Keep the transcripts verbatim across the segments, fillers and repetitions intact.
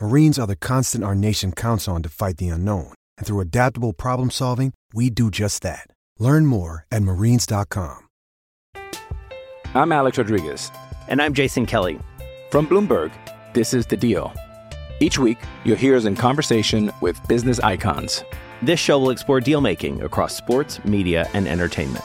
Marines are the constant our nation counts on to fight the unknown. And through adaptable problem solving, we do just that. Learn more at marines dot com. I'm Alex Rodriguez. And I'm Jason Kelly. From Bloomberg, this is The Deal. Each week, you'll hear us in conversation with business icons. This show will explore deal-making across sports, media, and entertainment.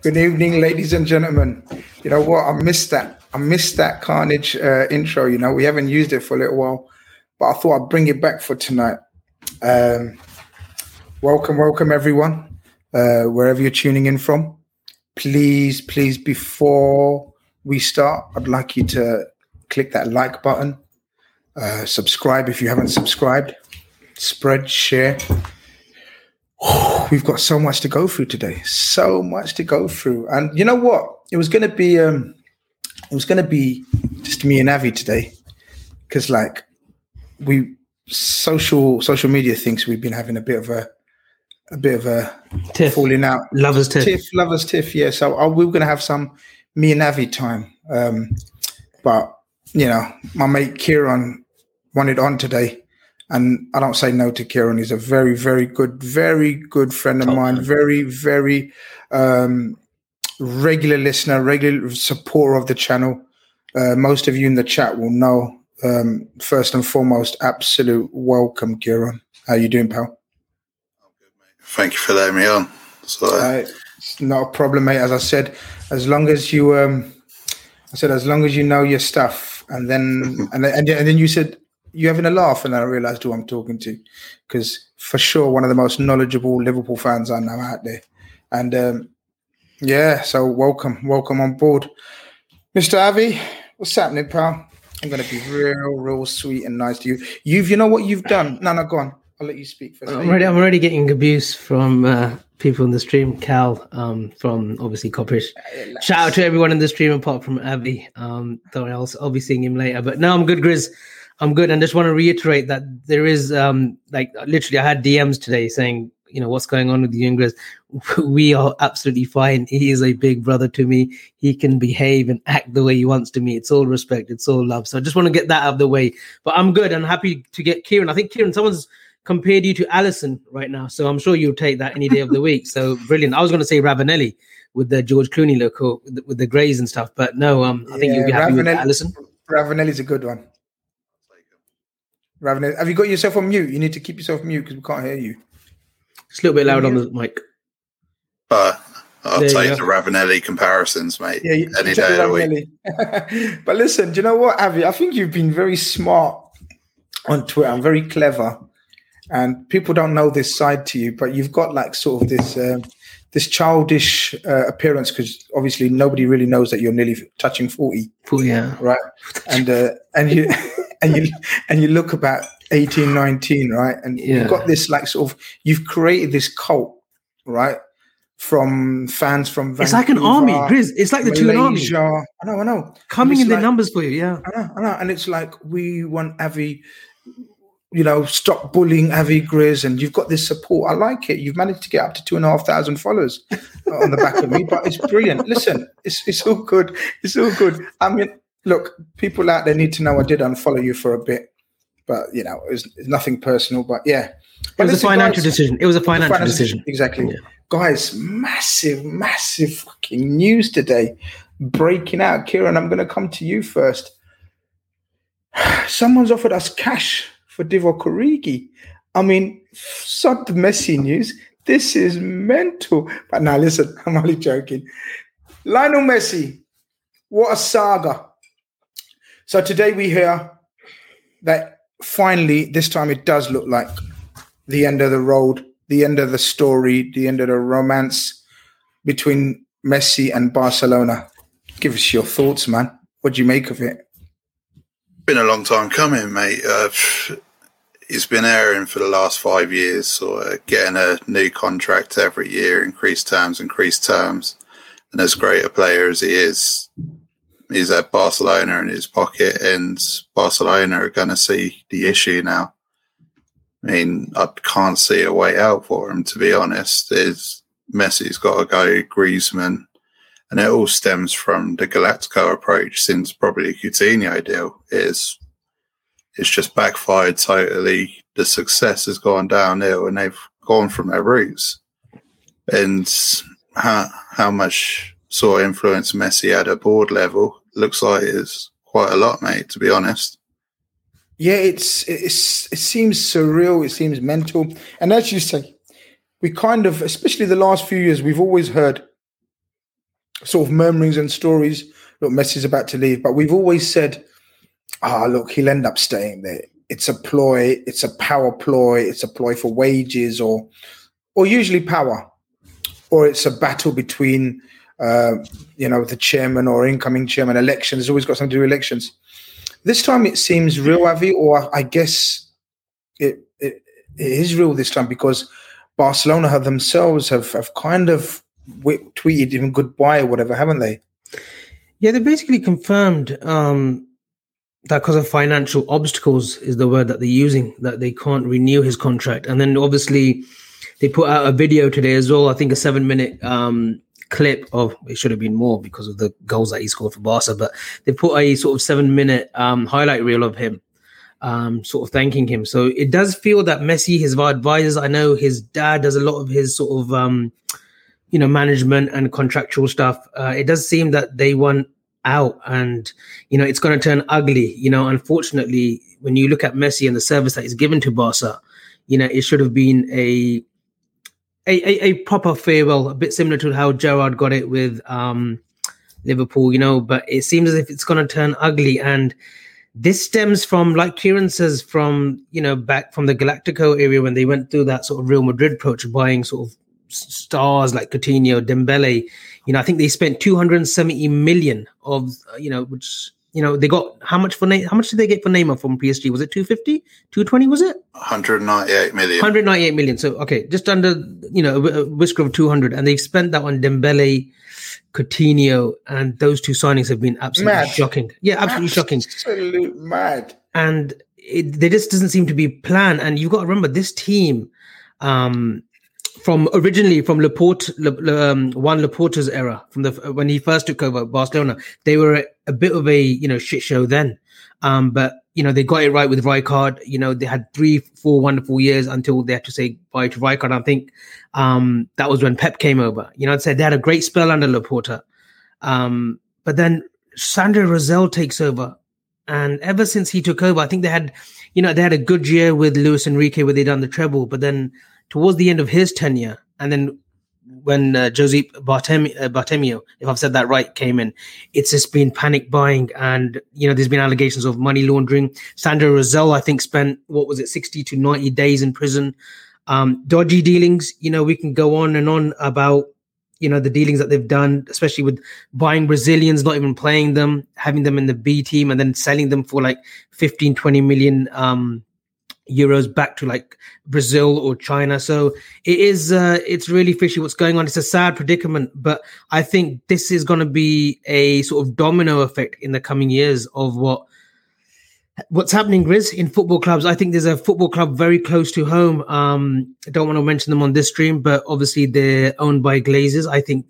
Good evening, ladies and gentlemen. You know what? I missed that. I missed that Carnage uh, intro. You know, we haven't used it for a little while, but I thought I'd bring it back for tonight. Um, welcome, welcome, everyone, uh, wherever you're tuning in from. Please, please, before we start, I'd like you to click that like button, uh, subscribe if you haven't subscribed, spread, share. Oh, we've got so much to go through today. So much to go through. And you know what? It was going to be um, it was going to be just me and Avi today, because like we social social media thinks we've been having a bit of a a bit of a tiff. falling out. Lovers tiff. tiff. Lovers tiff. Yeah. So I, we were going to have some me and Avi time. Um, but you know, my mate Kieran wanted on today. And I don't say no to Kieran. He's a very, very good, very good friend of mine. Very, very um, regular listener, regular supporter of the channel. Uh, most of you in the chat will know. Um, first and foremost, absolute welcome, Kieran. How you doing, pal? I'm good, mate. Thank you for letting me on. Uh, it's not a problem, mate. As I said, as long as you, um, I said, as long as you know your stuff, and then and and, and then you said. You're having a laugh, and I realised who I'm talking to, because for sure one of the most knowledgeable Liverpool fans I know out there. And um, yeah, so welcome, welcome on board, Mister Avi. What's happening, pal? I'm going to be real, real sweet and nice to you. You've, you know what you've done? No, no, go on. I'll let you speak first. I'm already, I'm already getting abuse from uh, people in the stream. Cal, um, from obviously Coppish. Shout out to everyone in the stream apart from Avi. Um, don't else. I'll be seeing him later. But no, I'm good, Grizz. I'm good, and just want to reiterate that there is, um, like, literally, I had D Ms today saying, you know, what's going on with the Ingress? We are absolutely fine. He is a big brother to me. He can behave and act the way he wants to me. It's all respect. It's all love. So I just want to get that out of the way. But I'm good and happy to get Kieran. I think, Kieran, someone's compared you to Alisson right now, so I'm sure you'll take that any day of the week. So brilliant. I was going to say Ravanelli with the George Clooney look or with the, with the greys and stuff, but no, um, I think yeah, you'll be happy Ravanelli, with Alisson. Ravanelli's a good one. Have you got yourself on mute? You need to keep yourself mute because we can't hear you. It's a little bit loud on the mic. Uh, I'll there take the Ravanelli comparisons, mate. Yeah, you, any day of the week. But listen, do you know what, Avi? I think you've been very smart on Twitter and very clever. And people don't know this side to you, but you've got like sort of this um, this childish uh, appearance, because obviously nobody really knows that you're nearly touching forty. Oh, yeah. Right? And uh, and you... And you and you look about eighteen, nineteen, right? And yeah. You've got this like sort of, you've created this cult, right? from fans from Vancouver, it's like an army, Grizz. It's like the Malaysia. two army. I know, I know. Coming in like, the numbers for you, yeah. I know, I know. And it's like, we want Avi, you know, stop bullying Avi, Grizz, and you've got this support. I like it. You've managed to get up to two and a half thousand followers on the back of me, but it's brilliant. Listen, it's it's all good. It's all good. I mean, look, people out there need to know I did unfollow you for a bit, but you know, it's it nothing personal. But yeah, but it was listen, a financial guys, decision. It was a financial, financial decision. Exactly. Yeah. Guys, massive, massive fucking news today. Breaking out. Kieran, I'm going to come to you first. Someone's offered us cash for Divock Origi. I mean, sod the Messi news. This is mental. But now, listen, I'm only joking. Lionel Messi, what a saga. So today we hear that finally, this time it does look like the end of the road. The end of the story, the end of the romance between Messi and Barcelona. Give us your thoughts, man. What do you make of it? Been a long time coming, mate. Uh, it's been airing for the last five years, so uh, getting a new contract every year, increased terms, increased terms. And as great a player as he is, he's had Barcelona in his pocket, and Barcelona are going to see the issue now. I mean, I can't see a way out for him, to be honest. It's, Messi's got to go, Griezmann. And it all stems from the Galactico approach since probably the Coutinho deal. It's, it's just backfired totally. The success has gone downhill and they've gone from their roots. And how, how much sort of influence Messi had at board level looks like it's quite a lot, mate, to be honest. Yeah, it's it's it seems surreal. It seems mental. And as you say, we kind of, especially the last few years, we've always heard sort of murmurings and stories. Look, Messi's about to leave. But we've always said, ah, oh, look, he'll end up staying there. It's a ploy. It's a power ploy. It's a ploy for wages or or usually power. Or it's a battle between, uh, you know, the chairman or incoming chairman. Elections. It's always got something to do with elections. This time it seems real, Avi, or I guess it, it, it is real this time because Barcelona have themselves have, have kind of w- tweeted him goodbye or whatever, haven't they? Yeah, they basically confirmed um, that because of financial obstacles is the word that they're using, that they can't renew his contract. And then obviously they put out a video today as well, I think a seven-minute um clip of, it should have been more because of the goals that he scored for Barca, but they put a sort of seven minute um, highlight reel of him um, sort of thanking him. So it does feel that Messi, his advisors, I know his dad does a lot of his sort of, um, you know, management and contractual stuff. Uh, it does seem that they want out and, you know, it's going to turn ugly. You know, unfortunately, when you look at Messi and the service that he's given to Barca, you know, it should have been a A, a, a proper farewell, a bit similar to how Gerrard got it with um, Liverpool, you know, but it seems as if it's going to turn ugly. And this stems from, like Kieran says, from, you know, back from the Galactico area when they went through that sort of Real Madrid approach, buying sort of stars like Coutinho, Dembele. You know, I think they spent two hundred seventy million of, you know, which, you know, they got, how much for Na- how much did they get for Neymar from P S G? Was it two fifty? two twenty, was it? one hundred ninety-eight million. one hundred ninety-eight million. So, okay, just under, you know, a whisker of two hundred. And they've spent that on Dembele, Coutinho, and those two signings have been absolutely mad. Shocking. Yeah, absolutely mad. Shocking. Absolute mad. And it, there just doesn't seem to be planned. And you've got to remember this team, um, from originally from Laporte, Le, um, Juan Laporta's era, from the when he first took over Barcelona, they were a, a bit of a you know shit show then, um, but you know they got it right with Rijkaard. You know they had three, four wonderful years until they had to say bye to Rijkaard. I think um, that was when Pep came over. You know I'd say they had a great spell under Laporta, um, but then Sandro Rosell takes over, and ever since he took over, I think they had you know they had a good year with Luis Enrique where they done the treble, but then towards the end of his tenure, and then when uh, Josep Bartomeu, uh, Bartomeu, if I've said that right, came in, it's just been panic buying, and you know there's been allegations of money laundering. Sandro Rosell, I think, spent what was it, sixty to ninety days in prison. Um, dodgy dealings. You know we can go on and on about you know the dealings that they've done, especially with buying Brazilians, not even playing them, having them in the B team, and then selling them for like fifteen, twenty million. Um, Euros back to like Brazil or China. So it is, uh, it's really fishy what's going on. It's a sad predicament, but I think this is going to be a sort of domino effect in the coming years of what what's happening, Grizz, in football clubs. I think there's a football club very close to home. Um, I don't want to mention them on this stream, but obviously they're owned by Glazers. I think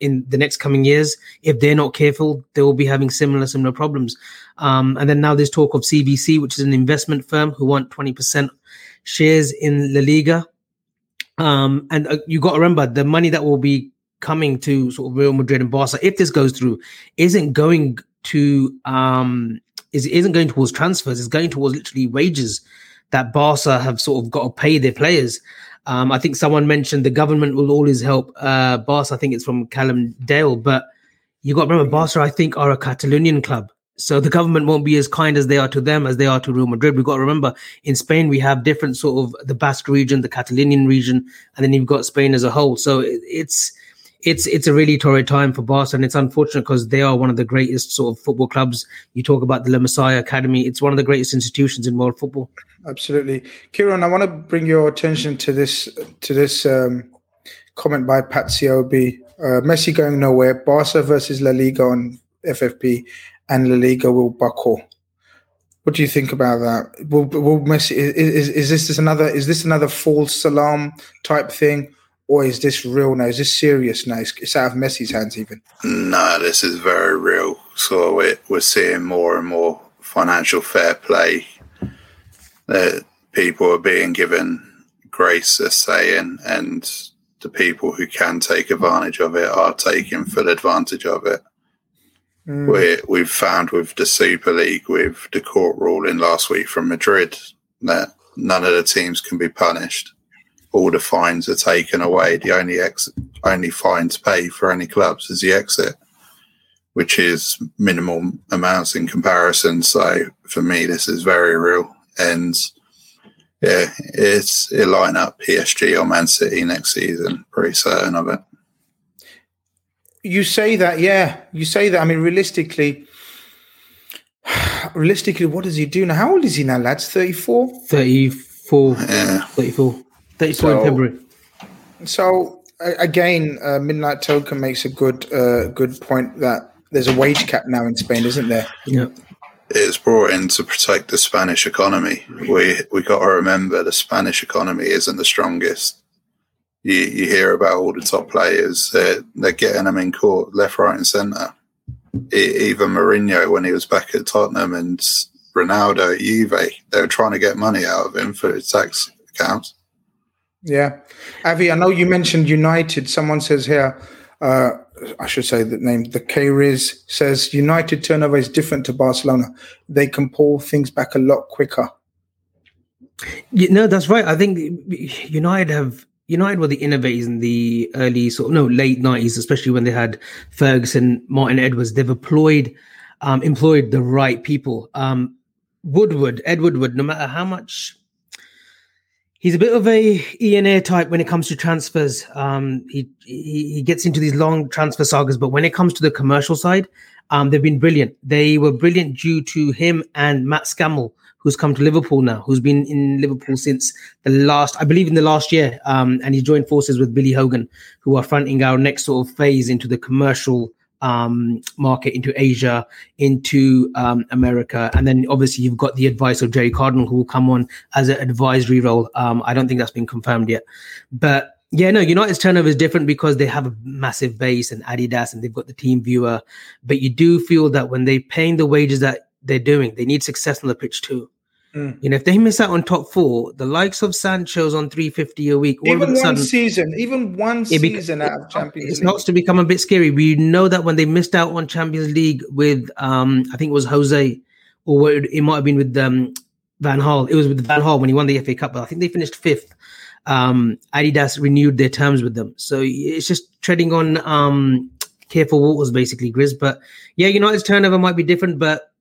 in the next coming years, if they're not careful, they will be having similar, similar problems. Um, and then now there's talk of C V C, which is an investment firm who want twenty percent shares in La Liga. Um, and uh, you got to remember the money that will be coming to sort of Real Madrid and Barca, if this goes through, isn't going to, um, is, isn't going towards transfers. It's going towards literally wages that Barca have sort of got to pay their players. Um, I think someone mentioned the government will always help uh, Barca. I think it's from Callum Dale. But you got to remember, Barca, I think, are a Catalonian club. So the government won't be as kind as they are to them as they are to Real Madrid. We've got to remember, in Spain, we have different sort of the Basque region, the Catalonian region, and then you've got Spain as a whole. So it, it's it's it's a really torrid time for Barca. And it's unfortunate because they are one of the greatest sort of football clubs. You talk about the La Masia Academy. It's one of the greatest institutions in world football. Absolutely. Kieran, I want to bring your attention to this to this um, comment by Patsy O B. Uh, Messi going nowhere. Barca versus La Liga on F F P and La Liga will buckle. What do you think about that? Will, will Messi, is, is, this, is, another, is this another false salam type thing? Or is this real now? Is this serious now? It's out of Messi's hands even. No, this is very real. So we're, we're seeing more and more financial fair play. That people are being given grace, they're saying, and the people who can take advantage of it are taking full advantage of it. Mm. We're, we've found with the Super League, with the court ruling last week from Madrid, that none of the teams can be punished. All the fines are taken away. The only ex- only fines paid for any clubs is the exit, which is minimal amounts in comparison. So for me, this is very real. And yeah, it's it'll line up P S G or Man City next season. Pretty certain of it. You say that, yeah. You say that. I mean, realistically, realistically, what does he do now? How old is he now, lads? thirty-four thirty-four Yeah. thirty-four thirty-four so, in February. So again, uh, Midnight Token makes a good, uh, good point that there's a wage cap now in Spain, isn't there? Yeah. It's brought in to protect the Spanish economy. We we got to remember the Spanish economy isn't the strongest. You you hear about all the top players; they're, they're getting them in court left, right, and centre. Even Mourinho, when he was back at Tottenham, and Ronaldo at Juve, they were trying to get money out of him for his tax accounts. Yeah, Avi, I know you mentioned United. Someone says here. Uh, I should say the name, the K-Riz says, United turnover is different to Barcelona. They can pull things back a lot quicker. You know, that's right. I think United have, United were the innovators in the early, sort of, no, late nineties, especially when they had Ferguson, Martin Edwards. They've employed, um, employed the right people. Um, Woodward, Ed Woodward, no matter how much... He's a bit of a E N A type when it comes to transfers. Um, he, he he gets into these long transfer sagas, but when it comes to the commercial side, um, they've been brilliant. They were brilliant due to him and Matt Scammell, who's come to Liverpool now, who's been in Liverpool since the last, I believe in the last year, um, and he joined forces with Billy Hogan, who are fronting our next sort of phase into the commercial um market, into Asia, into um America. And then obviously you've got the advice of Jerry Cardinal, who will come on as an advisory role. um I don't think that's been confirmed yet, but yeah, no, United's turnover is different because they have a massive base and Adidas, and they've got the team viewer. But you do feel that when they're paying the wages that they're doing, they need success on the pitch too. Mm. You know, if they miss out on top four, the likes of Sancho's on three fifty a week. All even of a sudden, one season, even one beca- season out of Champions League. It starts to become a bit scary. We know that when they missed out on Champions League with, um, I think it was Jose, or it, it might have been with um, Van Gaal. It was with Van Gaal when he won the F A Cup, but I think they finished fifth. Um, Adidas renewed their terms with them. So it's just treading on um, careful waters, basically, Grizz. But yeah, United's turnover might be different, but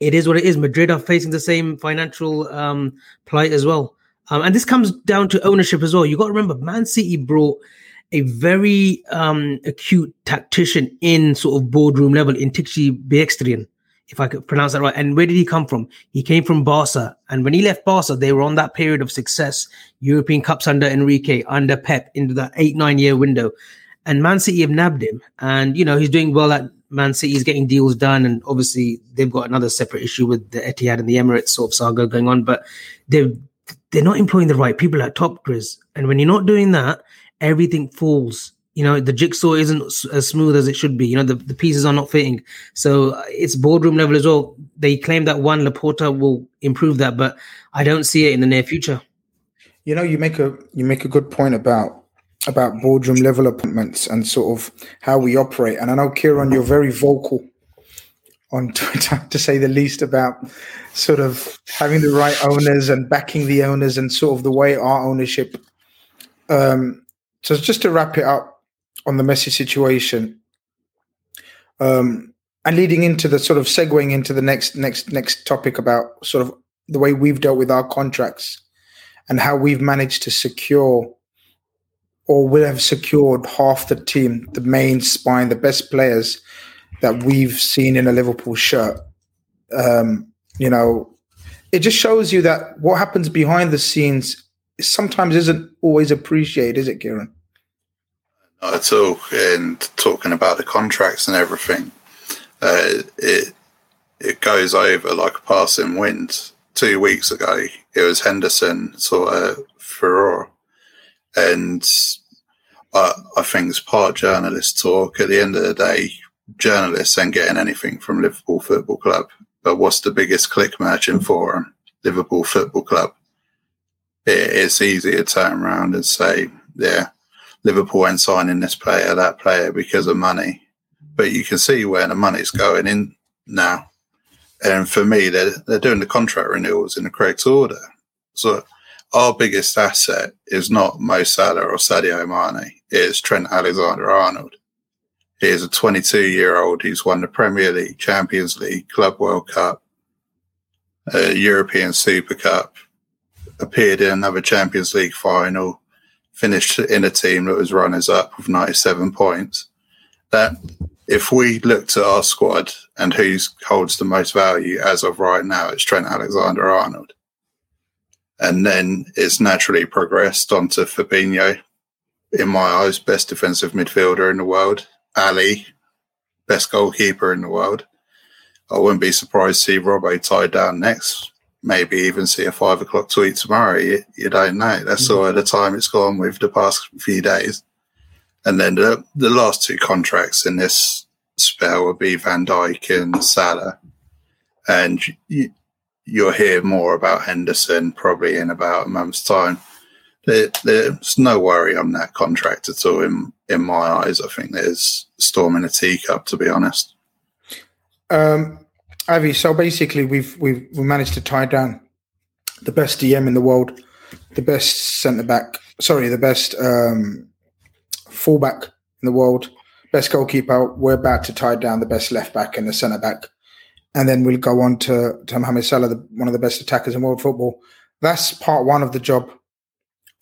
it is what it is. Madrid are facing the same financial um, plight as well. Um, and this comes down to ownership as well. You've got to remember, Man City brought a very um, acute tactician in sort of boardroom level in Tixi Bextrian. if I could pronounce that right. And where did he come from? He came from Barca. And when he left Barca, they were on that period of success, European Cups under Enrique, under Pep, into that eight, nine-year window. And Man City have nabbed him. And, you know, he's doing well at Man City. He's getting deals done. And obviously, they've got another separate issue with the Etihad and the Emirates sort of saga going on. But they've, they're not employing the right people at top, Chris. And when you're not doing that, everything falls. You know, the jigsaw isn't as smooth as it should be. You know, the, the pieces are not fitting. So it's boardroom level as well. They claim that Juan Laporta will improve that, but I don't see it in the near future. You know, you make a you make a good point about about boardroom level appointments and sort of how we operate. And I know, Kieran, you're very vocal on Twitter, to say the least, about sort of having the right owners and backing the owners and sort of the way our ownership. Um, so just to wrap it up, on the Messi situation, um, and leading into the sort of segueing into the next next next topic about sort of the way we've dealt with our contracts and how we've managed to secure or will have secured half the team, the main spine, the best players that we've seen in a Liverpool shirt. Um, you know, it just shows you that what happens behind the scenes sometimes isn't always appreciated, is it, Kieran? Not at all. And talking about the contracts and everything, uh, it it goes over like a passing wind. Two weeks ago, it was Henderson sort of furore, and I, I think it's part journalist talk. At the end of the day, journalists ain't getting anything from Liverpool Football Club. But what's the biggest click merchant for them? Liverpool Football Club. It, it's easy to turn around and say, yeah, Liverpool ain't signing this player, that player because of money. But you can see where the money's going in now. And for me, they're, they're doing the contract renewals in the correct order. So our biggest asset is not Mo Salah or Sadio Mane. It's Trent Alexander-Arnold. He is a twenty-two-year-old who's won the Premier League, Champions League, Club World Cup, uh, European Super Cup, appeared in another Champions League final, finished in a team that was runners-up with ninety-seven points. That, if we looked at our squad and who holds the most value as of right now, it's Trent Alexander-Arnold. And then it's naturally progressed onto Fabinho, in my eyes, best defensive midfielder in the world. Ali, best goalkeeper in the world. I wouldn't be surprised to see Robbo tied down next. Maybe even see a five o'clock tweet tomorrow. You, you don't know. That's mm-hmm. all at the time it's gone with the past few days. And then the, the last two contracts in this spell would be Van Dijk and Salah. And you, you'll hear more about Henderson probably in about a month's time. There, there's no worry on that contract at all in, in my eyes. I think there's a storm in a teacup, to be honest. Um. Ivy, so basically we've we've we managed to tie down the best D M in the world, the best centre-back, sorry, the best um, full-back in the world, best goalkeeper. We're about to tie down the best left-back and the centre-back. And then we'll go on to, to Mohamed Salah, the, one of the best attackers in world football. That's part one of the job.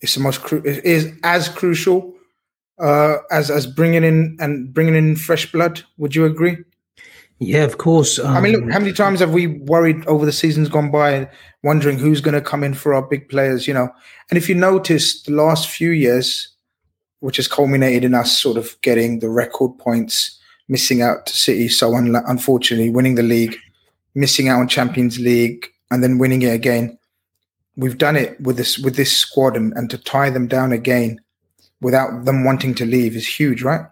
It's the most cru- it is as crucial uh, as as bringing in and bringing in fresh blood. Would you agree? Yeah, of course. Um, I mean, look, how many times have we worried over the seasons gone by, wondering who's going to come in for our big players, you know? And if you notice the last few years, which has culminated in us sort of getting the record points, missing out to City, so un- unfortunately winning the league, missing out on Champions League, and then winning it again. We've done it with this with this squad, and, and to tie them down again without them wanting to leave is huge, right?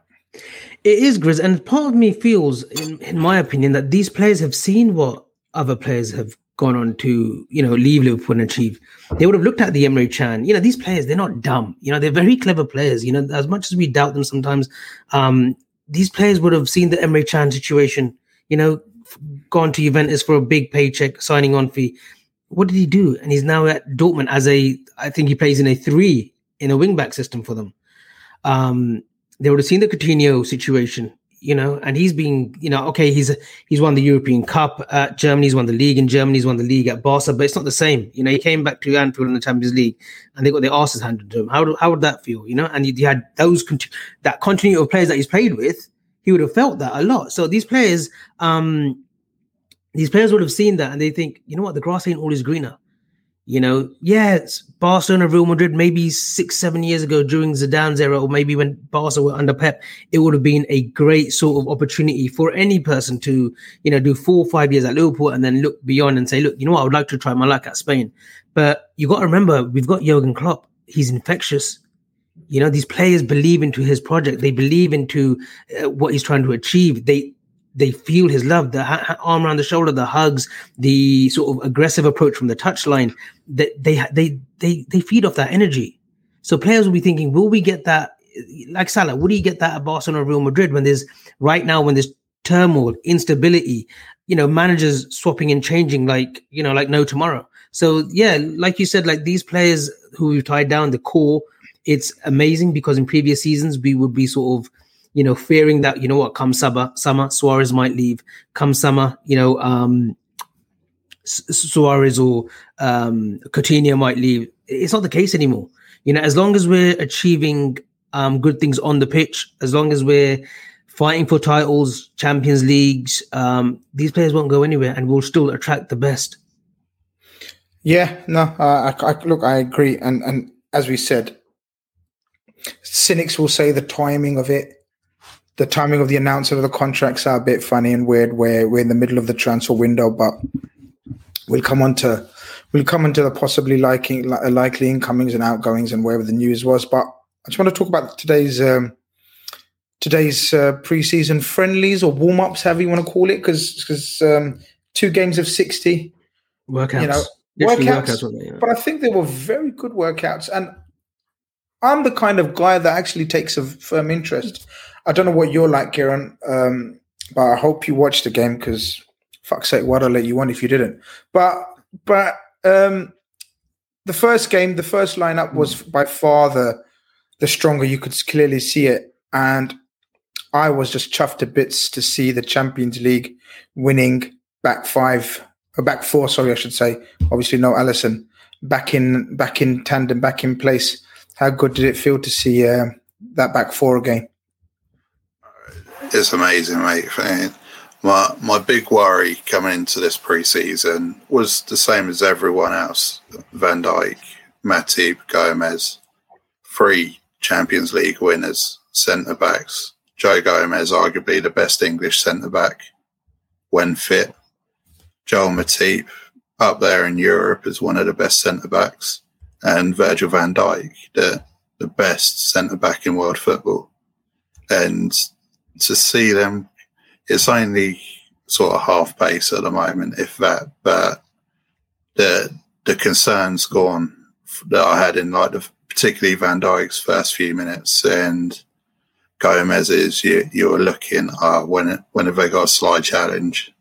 It is, Grizz, and part of me feels, in, in my opinion, that these players have seen what other players have gone on to, you know, leave Liverpool and achieve. They would have looked at the Emre Can. You know, these players, they're not dumb. You know, they're very clever players. You know, as much as we doubt them sometimes, um, these players would have seen the Emre Can situation, you know, gone to Juventus for a big paycheck, signing on fee. What did he do? And he's now at Dortmund as a, I think he plays in a three, in a wing-back system for them. Um They would have seen the Coutinho situation, you know, and he's been, you know, okay, he's he's won the European Cup at Germany, he's won the league in Germany, he's won the league at Barca, but it's not the same. You know, he came back to Anfield in the Champions League and they got their asses handed to him. How do, how would that feel, you know? And you had those conti- that continuity of players that he's played with, he would have felt that a lot. So these players, um, these players will have seen that and they think, you know what, the grass ain't always greener. You know, yeah, it's Barcelona, Real Madrid, maybe six, seven years ago during Zidane's era, or maybe when Barca were under Pep, it would have been a great sort of opportunity for any person to, you know, do four or five years at Liverpool and then look beyond and say, look, you know what, I would like to try my luck at Spain. But you got to remember, we've got Jürgen Klopp. He's infectious. You know, these players believe into his project. They believe into uh, what he's trying to achieve. They They feel his love, the ha- arm around the shoulder, the hugs, the sort of aggressive approach from the touchline. They, they they they they feed off that energy. So players will be thinking, will we get that? Like Salah, would he get that at Barcelona or Real Madrid when there's, right now, when there's turmoil, instability, you know, managers swapping and changing like, you know, like no tomorrow. So, yeah, like you said, like these players who we've tied down, the core, it's amazing because in previous seasons we would be sort of, you know, fearing that, you know what, come summer, summer Suarez might leave. Come summer, you know, um, Suarez or um, Coutinho might leave. It's not the case anymore. You know, as long as we're achieving um, good things on the pitch, as long as we're fighting for titles, Champions Leagues, um, these players won't go anywhere and we'll still attract the best. Yeah, no, uh, I, I, look, I agree. And, and as we said, cynics will say the timing of it, the timing of the announcement of the contracts are a bit funny and weird, where we're in the middle of the transfer window, but we'll come on to, we'll come on to the possibly liking, likely incomings and outgoings and wherever the news was. But I just want to talk about today's um, today's uh, pre-season friendlies or warm-ups, however you want to call it, because um, two games of sixty. Workouts. You know, workouts, workouts they, you know. But I think they were very good workouts. And I'm the kind of guy that actually takes a firm interest. I don't know what you're like, Kieran, um, but I hope you watched the game because, fuck's sake, why'd I let you on if you didn't? But but um, the first game, the first lineup was by far the the stronger. You could clearly see it, and I was just chuffed to bits to see the Champions League winning back five or back four. Sorry, I should say. Obviously, no Alisson back in back in tandem, back in place. How good did it feel to see uh, that back four again? It's amazing, mate. My my big worry coming into this pre-season was the same as everyone else. Van Dijk, Matip, Gomez, three Champions League winners, centre-backs. Joe Gomez, arguably the best English centre-back when fit. Joel Matip, up there in Europe, is one of the best centre-backs. And Virgil van Dijk, the, the best centre-back in world football. And to see them, it's only sort of half pace at the moment, if that. But the the concern's gone that I had in like the, particularly Van Dijk's first few minutes, and Gomez's. You you were looking, uh, when when have they got a slide challenge,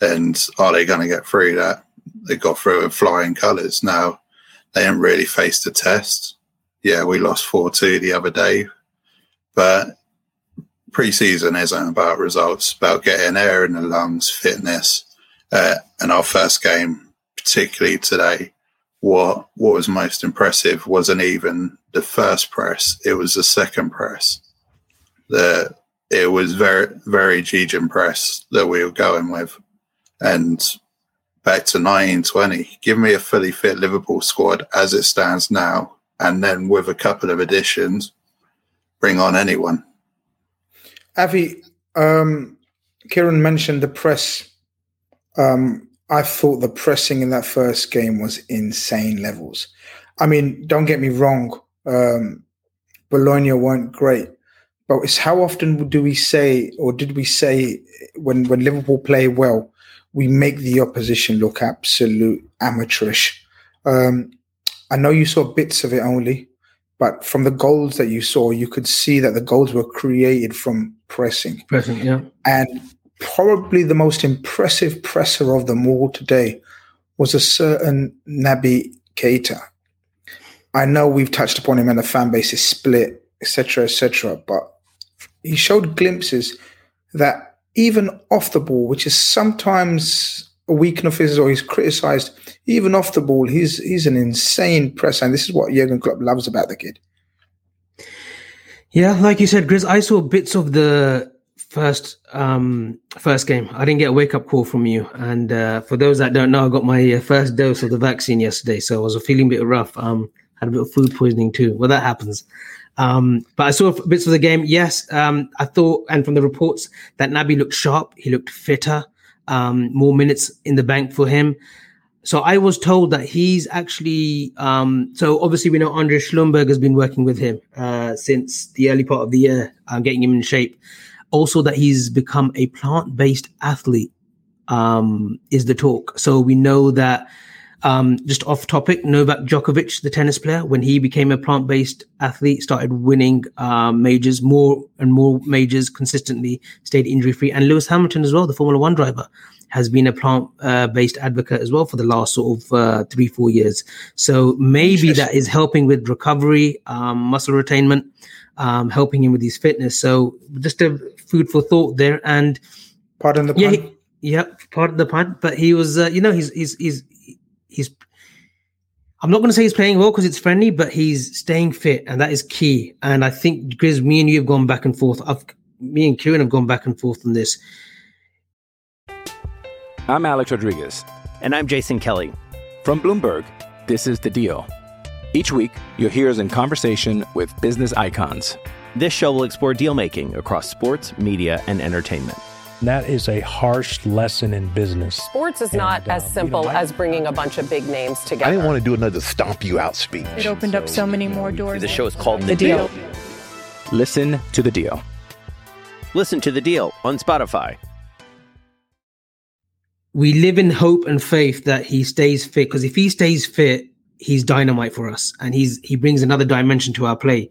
and are they going to get through that? They got through in flying colours. Now they haven't really faced the test. Yeah, we lost four two the other day, but pre-season isn't about results, about getting air in the lungs, fitness. Uh, and our first game, particularly today, what what was most impressive wasn't even the first press; it was the second press. The it was very very Gijan press that we were going with, and back to nineteen twenty. Give me a fully fit Liverpool squad as it stands now, and then with a couple of additions, bring on anyone. Avi, um, Kieran mentioned the press. Um, I thought the pressing in that first game was insane levels. I mean, don't get me wrong, um, Bologna weren't great, but it's how often do we say, or did we say, when, when Liverpool play well, we make the opposition look absolute amateurish. Um, I know you saw bits of it only, but from the goals that you saw, you could see that the goals were created from pressing. Pressing, yeah. And probably the most impressive presser of them all today was a certain Naby Keita. I know we've touched upon him and the fan base is split, et cetera, et cetera, but he showed glimpses that even off the ball, which is sometimes a weakness of his, or he's criticised, even off the ball, he's he's an insane presser, and this is what Jurgen Klopp loves about the kid. Yeah, like you said, Grizz, I saw bits of the First, um, first game. I didn't get a wake-up call from you. And uh, for those that don't know, I got my uh, first dose of the vaccine yesterday, so I was feeling a bit rough. Um, had a bit of food poisoning too. Well, that happens. Um, but I saw bits of the game. Yes, um, I thought, and from the reports, that Naby looked sharp. He looked fitter. Um, more minutes in the bank for him. So I was told that he's actually, um, so obviously we know Andre Schlumberg has been working with him uh, since the early part of the year, uh, getting him in shape. Also that he's become a plant-based athlete um, is the talk. So we know that, um, just off topic, Novak Djokovic, the tennis player, when he became a plant-based athlete, started winning uh, majors, more and more majors consistently, stayed injury-free. And Lewis Hamilton as well, the Formula One driver, has been a plant-based uh, advocate as well for the last sort of uh, three, four years. So maybe that is helping with recovery, um, muscle retainment, um, helping him with his fitness. So just a food for thought there. And pardon the pun. Yeah, he, yeah pardon the pun. But he was, uh, you know, he's he's he's he's. I'm not going to say he's playing well because it's friendly, but he's staying fit, and that is key. And I think, Grizz, me and you have gone back and forth. I've, me and Kieran have gone back and forth on this. I'm Alex Rodriguez. And I'm Jason Kelly. From Bloomberg, this is The Deal. Each week, you'll hear us in conversation with business icons. This show will explore deal-making across sports, media, and entertainment. That is a harsh lesson in business. Sports is and, not as uh, simple you know, I, as bringing a bunch of big names together. I didn't want to do another stomp you out speech. It opened so, up so many more doors. The show is called The, the Deal. Deal. Listen to The Deal. Listen to The Deal on Spotify. We live in hope and faith that he stays fit, because if he stays fit, he's dynamite for us, and he's he brings another dimension to our play.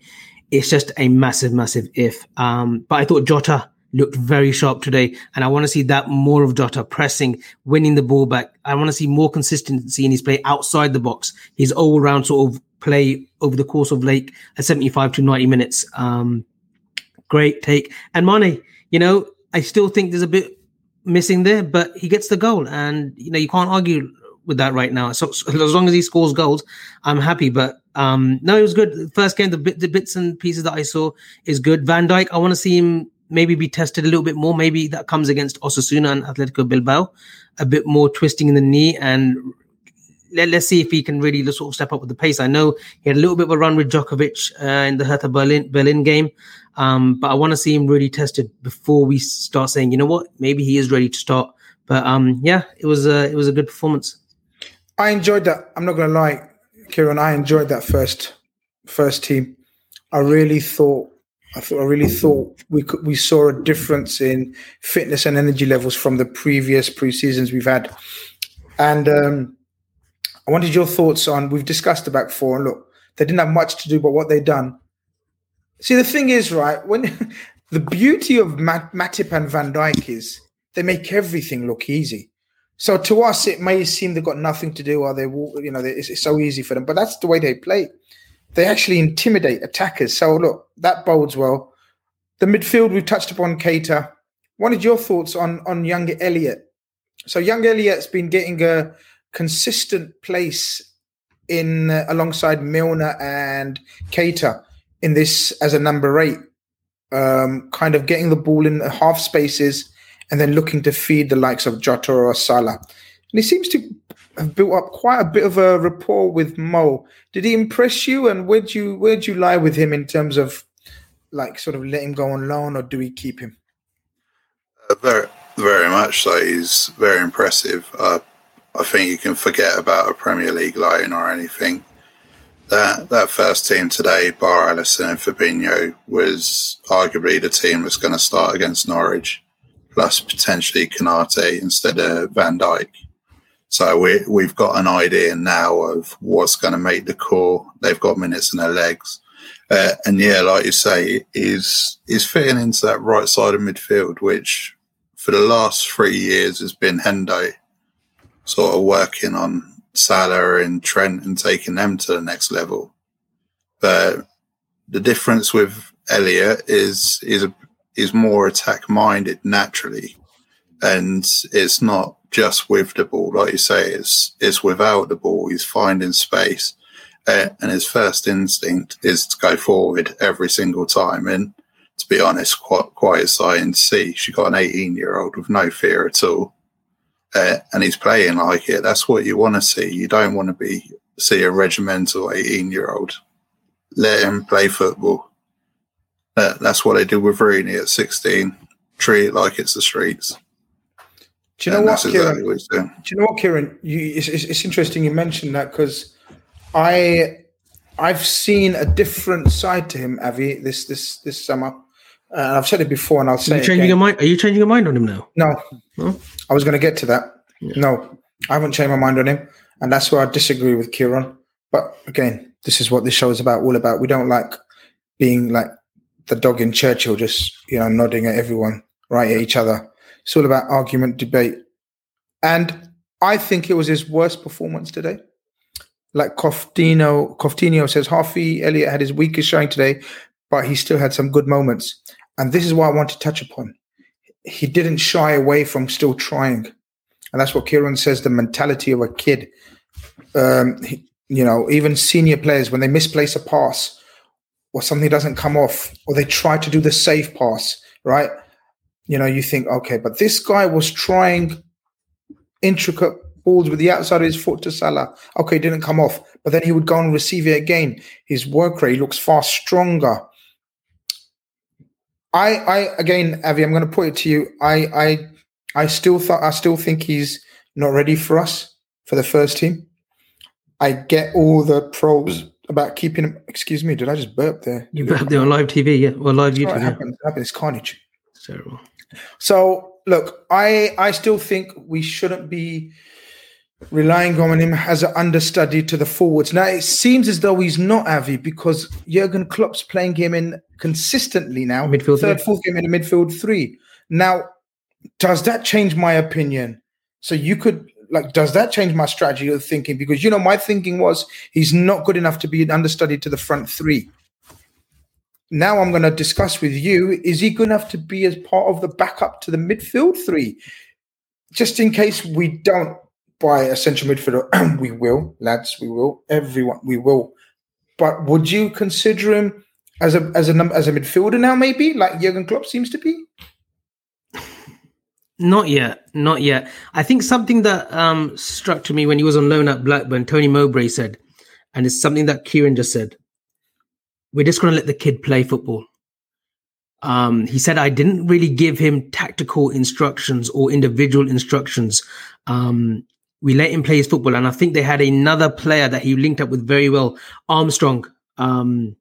It's just a massive, massive if. Um, but I thought Jota looked very sharp today, and I want to see that more of Jota pressing, winning the ball back. I want to see more consistency in his play outside the box, his all-round sort of play over the course of like seventy-five to ninety minutes. Um, great take. And Mane, you know, I still think there's a bit missing there, but he gets the goal, and you know you can't argue with that right now. So, so as long as he scores goals, I'm happy. But um, no, it was good. First game, the, bit, the bits and pieces that I saw is good. Van Dijk, I want to see him maybe be tested a little bit more. Maybe that comes against Osasuna and Atletico Bilbao, a bit more twisting in the knee, and let, let's see if he can really sort of step up with the pace. I know he had a little bit of a run with Djokovic uh, in the Hertha Berlin Berlin game. Um, but I want to see him really tested before we start saying, you know what, maybe he is ready to start. But um, yeah, it was a it was a good performance. I enjoyed that. I'm not going to lie, Kieran. I enjoyed that first first team. I really thought I thought I really thought we could, we saw a difference in fitness and energy levels from the previous pre-seasons we've had. And um, I wanted your thoughts on. We've discussed the back four, and look, they didn't have much to do, but what they've done. See, the thing is, right, when the beauty of Mat- Matip and Van Dijk is they make everything look easy. So to us, it may seem they've got nothing to do, or they, you know, they, it's, it's so easy for them. But that's the way they play. They actually intimidate attackers. So look, that bodes well. The midfield we've touched upon, Keita. What are your thoughts on on young Elliott? So young Elliott's been getting a consistent place in uh, alongside Milner and Keita. In this as a number eight, um, kind of getting the ball in the half spaces and then looking to feed the likes of Jota or Salah. And he seems to have built up quite a bit of a rapport with Mo. Did he impress you, and where'd you, where'd you lie with him in terms of like sort of let him go on loan, or do we keep him? Uh, very, very much so. He's very impressive. Uh, I think you can forget about a Premier League loan or anything. That that first team today, bar Alisson and Fabinho, was arguably the team that's going to start against Norwich, plus potentially Canate instead of Van Dijk. So we, we've got an idea now of what's going to make the core. They've got minutes in their legs. Uh, and yeah, like you say, is is fitting into that right side of midfield, which for the last three years has been Hendo sort of working on Salah and Trent and taking them to the next level. But the difference with Elliott is is a, is more attack minded naturally, and it's not just with the ball, like you say. It's it's without the ball. He's finding space, uh, and his first instinct is to go forward every single time. And to be honest, quite, quite exciting to see. She got an eighteen-year-old with no fear at all, uh, and he's playing like it. That's what you want to see. You don't want to be see a regimental eighteen-year-old. Let him play football. Uh, that's what they did with Rooney at sixteen. Treat it like it's the streets. Do you know what, Kieran? Do you know what, Kieran? You, it's, it's interesting you mentioned that because I... I've seen a different side to him, Avi, this this this summer. And uh, I've said it before, and I'll say. Are you changing again. your mind? Are you changing your mind on him now? No, no? I was going to get to that. Yeah. No, I haven't changed my mind on him, and that's where I disagree with Kieran. But again, this is what this show is about. All about. We don't like being like the dog in Churchill, just you know, nodding at everyone, right at each other. It's all about argument, debate, and I think it was his worst performance today. Like Coutinho, Coutinho says, Harvey Elliott had his weakest showing today, but he still had some good moments. And this is what I want to touch upon. He didn't shy away from still trying. And that's what Kieran says, the mentality of a kid. Um, he, you know, even senior players, when they misplace a pass or something doesn't come off, or they try to do the safe pass, right? You know, you think, okay, but this guy was trying intricate balls with the outside of his foot to Salah. Okay, didn't come off, but then he would go and receive it again. His work rate, he looks far stronger. I, I again, Avi, I'm going to put it to you. I, I, I still thought, I still think he's not ready for us for the first team. I get all the pros about keeping him. Excuse me, did I just burp there? You burped there on live T V, yeah, or live YouTube. It happens. It happens. It's carnage. It's terrible. So look, I, I still think we shouldn't be relying on him as an understudy to the forwards. Now, it seems as though he's not, Avi, because Jürgen Klopp's playing him in consistently now. Midfield Third, three. Fourth game in the midfield three. Now, does that change my opinion? So you could, like, does that change my strategy of thinking? Because, you know, my thinking was he's not good enough to be an understudy to the front three. Now I'm going to discuss with you, is he good enough to be as part of the backup to the midfield three? Just in case we don't buy a central midfielder, we will, lads, we will, everyone, we will. But would you consider him as a as a as a midfielder now? Maybe like Jurgen Klopp seems to be. Not yet, not yet. I think something that um, struck to me when he was on loan at Blackburn, Tony Mowbray said, and it's something that Kieran just said. We're just going to let the kid play football. Um, he said, I didn't really give him tactical instructions or individual instructions. Um, We let him play his football. And I think they had another player that he linked up with very well, Armstrong, um,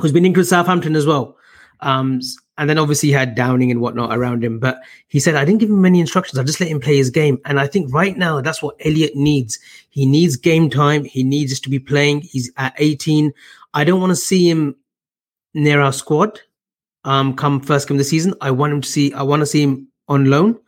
who's been linked with Southampton as well. Um, and then obviously he had Downing and whatnot around him. But he said, I didn't give him many instructions. I just let him play his game. And I think right now that's what Elliott needs. He needs game time. He needs to be playing. He's at eighteen. I don't want to see him near our squad um, come first game of the season. I want him to see, I want to see him on loan.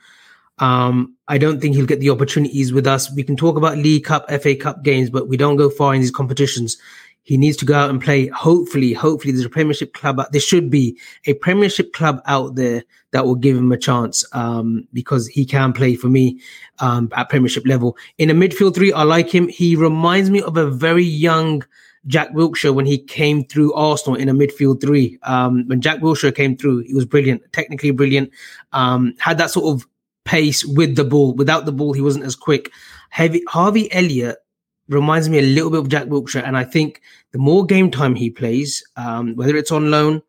Um, I don't think he'll get the opportunities with us. We can talk about League Cup, F A Cup games, but we don't go far in these competitions. He needs to go out and play. Hopefully, hopefully there's a Premiership club. There should be a Premiership club out there that will give him a chance um, because he can play for me um, at Premiership level. In a midfield three, I like him. He reminds me of a very young Jack Wilshere when he came through Arsenal in a midfield three. Um, when Jack Wilshere came through, he was brilliant, technically brilliant, um, had that sort of pace with the ball. Without the ball, he wasn't as quick. Heavy, Harvey Elliott reminds me a little bit of Jack Wilshere, and I think the more game time he plays, um, whether it's on loan,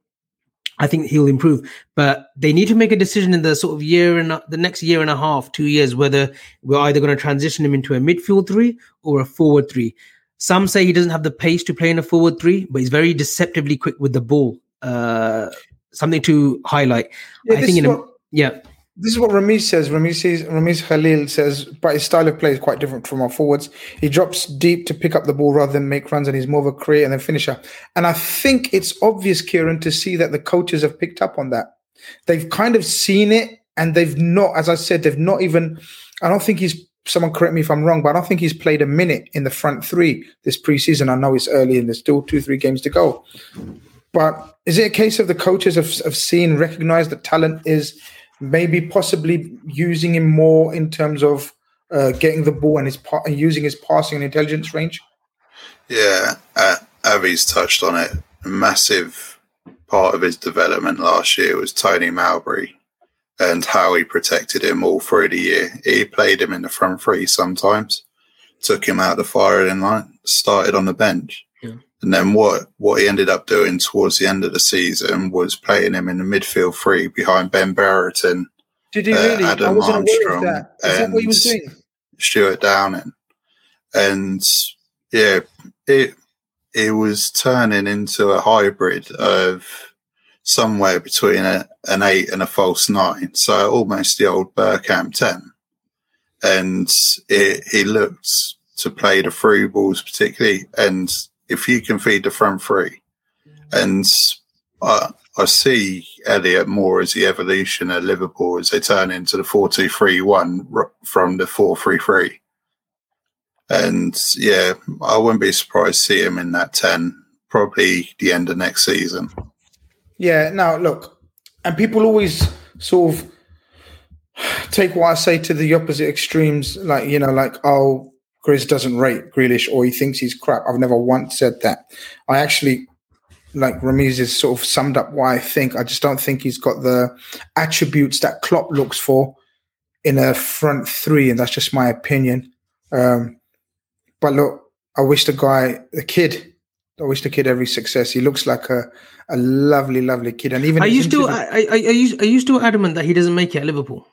I think he'll improve. But they need to make a decision in the sort of year and the next year and a half, two years, whether we're either going to transition him into a midfield three or a forward three. Some say he doesn't have the pace to play in a forward three, but he's very deceptively quick with the ball. Uh, something to highlight. Yeah, I think in a, what- yeah. This is what Ramiz says. Ramiz says, Ramiz Khalil says, but his style of play is quite different from our forwards. He drops deep to pick up the ball rather than make runs, and he's more of a creator than finisher. And I think it's obvious, Kieran, to see that the coaches have picked up on that. They've kind of seen it, and they've not, as I said, they've not even, I don't think he's, someone correct me if I'm wrong, but I don't think he's played a minute in the front three this preseason. I know it's early and there's still two, three games to go. But is it a case of the coaches have, have seen, recognized that talent is, maybe possibly using him more in terms of uh, getting the ball and his pa- and using his passing and intelligence range? Yeah, uh, Avi's touched on it. Massive part of his development last year was Tony Mowbray and how he protected him all through the year. He played him in the front three sometimes, took him out the firing line, started on the bench. Yeah. And then what, what he ended up doing towards the end of the season was playing him in the midfield three behind Ben Brereton, Did he uh, really? Adam I wasn't Armstrong, aware of that. Is that what he was doing? Stuart Downing. And yeah, it it was turning into a hybrid of somewhere between a, an eight and a false nine, so almost the old Bergkamp ten. And it, he looked to play the through balls particularly, and if you can feed the front three. And I, I see Elliott more as the evolution of Liverpool as they turn into the four two three one from the four three three. And yeah, I wouldn't be surprised to see him in that ten, probably the end of next season. Yeah, now look, and people always sort of take what I say to the opposite extremes, like, you know, like, oh, Grizz doesn't rate Grealish or he thinks he's crap. I've never once said that. I actually, like Ramiz has sort of summed up why I think. I just don't think he's got the attributes that Klopp looks for in a front three, and that's just my opinion. Um, but look, I wish the guy, the kid... I wish the kid every success. He looks like a, a lovely, lovely kid. And even are you still are, are, are you are you still adamant that he doesn't make it at Liverpool?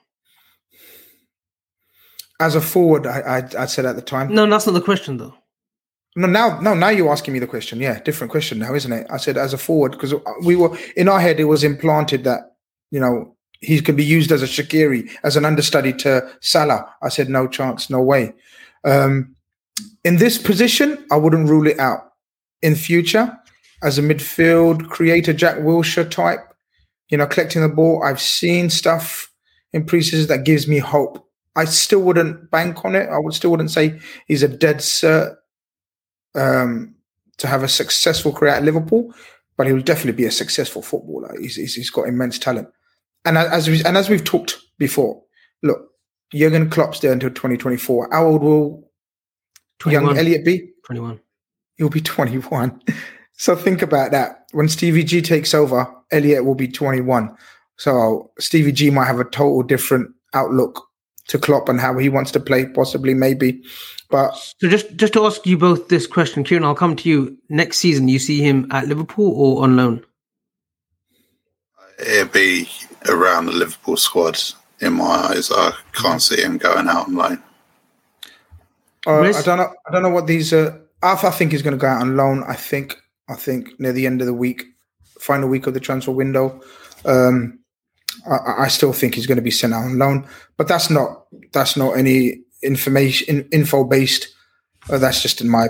As a forward, I, I I said at the time. No, that's not the question, though. No, now no now you're asking me the question. Yeah, different question now, isn't it? I said as a forward because we were in our head. It was implanted that, you know, he could be used as a Shaqiri, as an understudy to Salah. I said no chance, no way. Um, in this position, I wouldn't rule it out. In future, as a midfield creator, Jack Wilshere type, you know, collecting the ball, I've seen stuff in preseason that gives me hope. I still wouldn't bank on it. I would still wouldn't say he's a dead cert um, to have a successful career at Liverpool, but he will definitely be a successful footballer. He's, he's, he's got immense talent. And as we, and as we've talked before, look, Jurgen Klopp's there until twenty twenty-four. How old will twenty-one. Young Elliott be? twenty-one. He'll be twenty-one. So think about that. When Stevie G takes over, Elliott will be twenty-one. So Stevie G might have a total different outlook to Klopp and how he wants to play, possibly, maybe. But so just, just to ask you both this question, Kieran, I'll come to you. Next season, you see him at Liverpool or on loan? It'll be around the Liverpool squad. In my eyes, I can't see him going out on loan. Uh, I don't know. I don't know what these are. Uh, I think he's going to go out on loan. I think, I think near the end of the week, final week of the transfer window, um, I, I still think he's going to be sent out on loan. But that's not that's not any information info based. Uh, that's just in my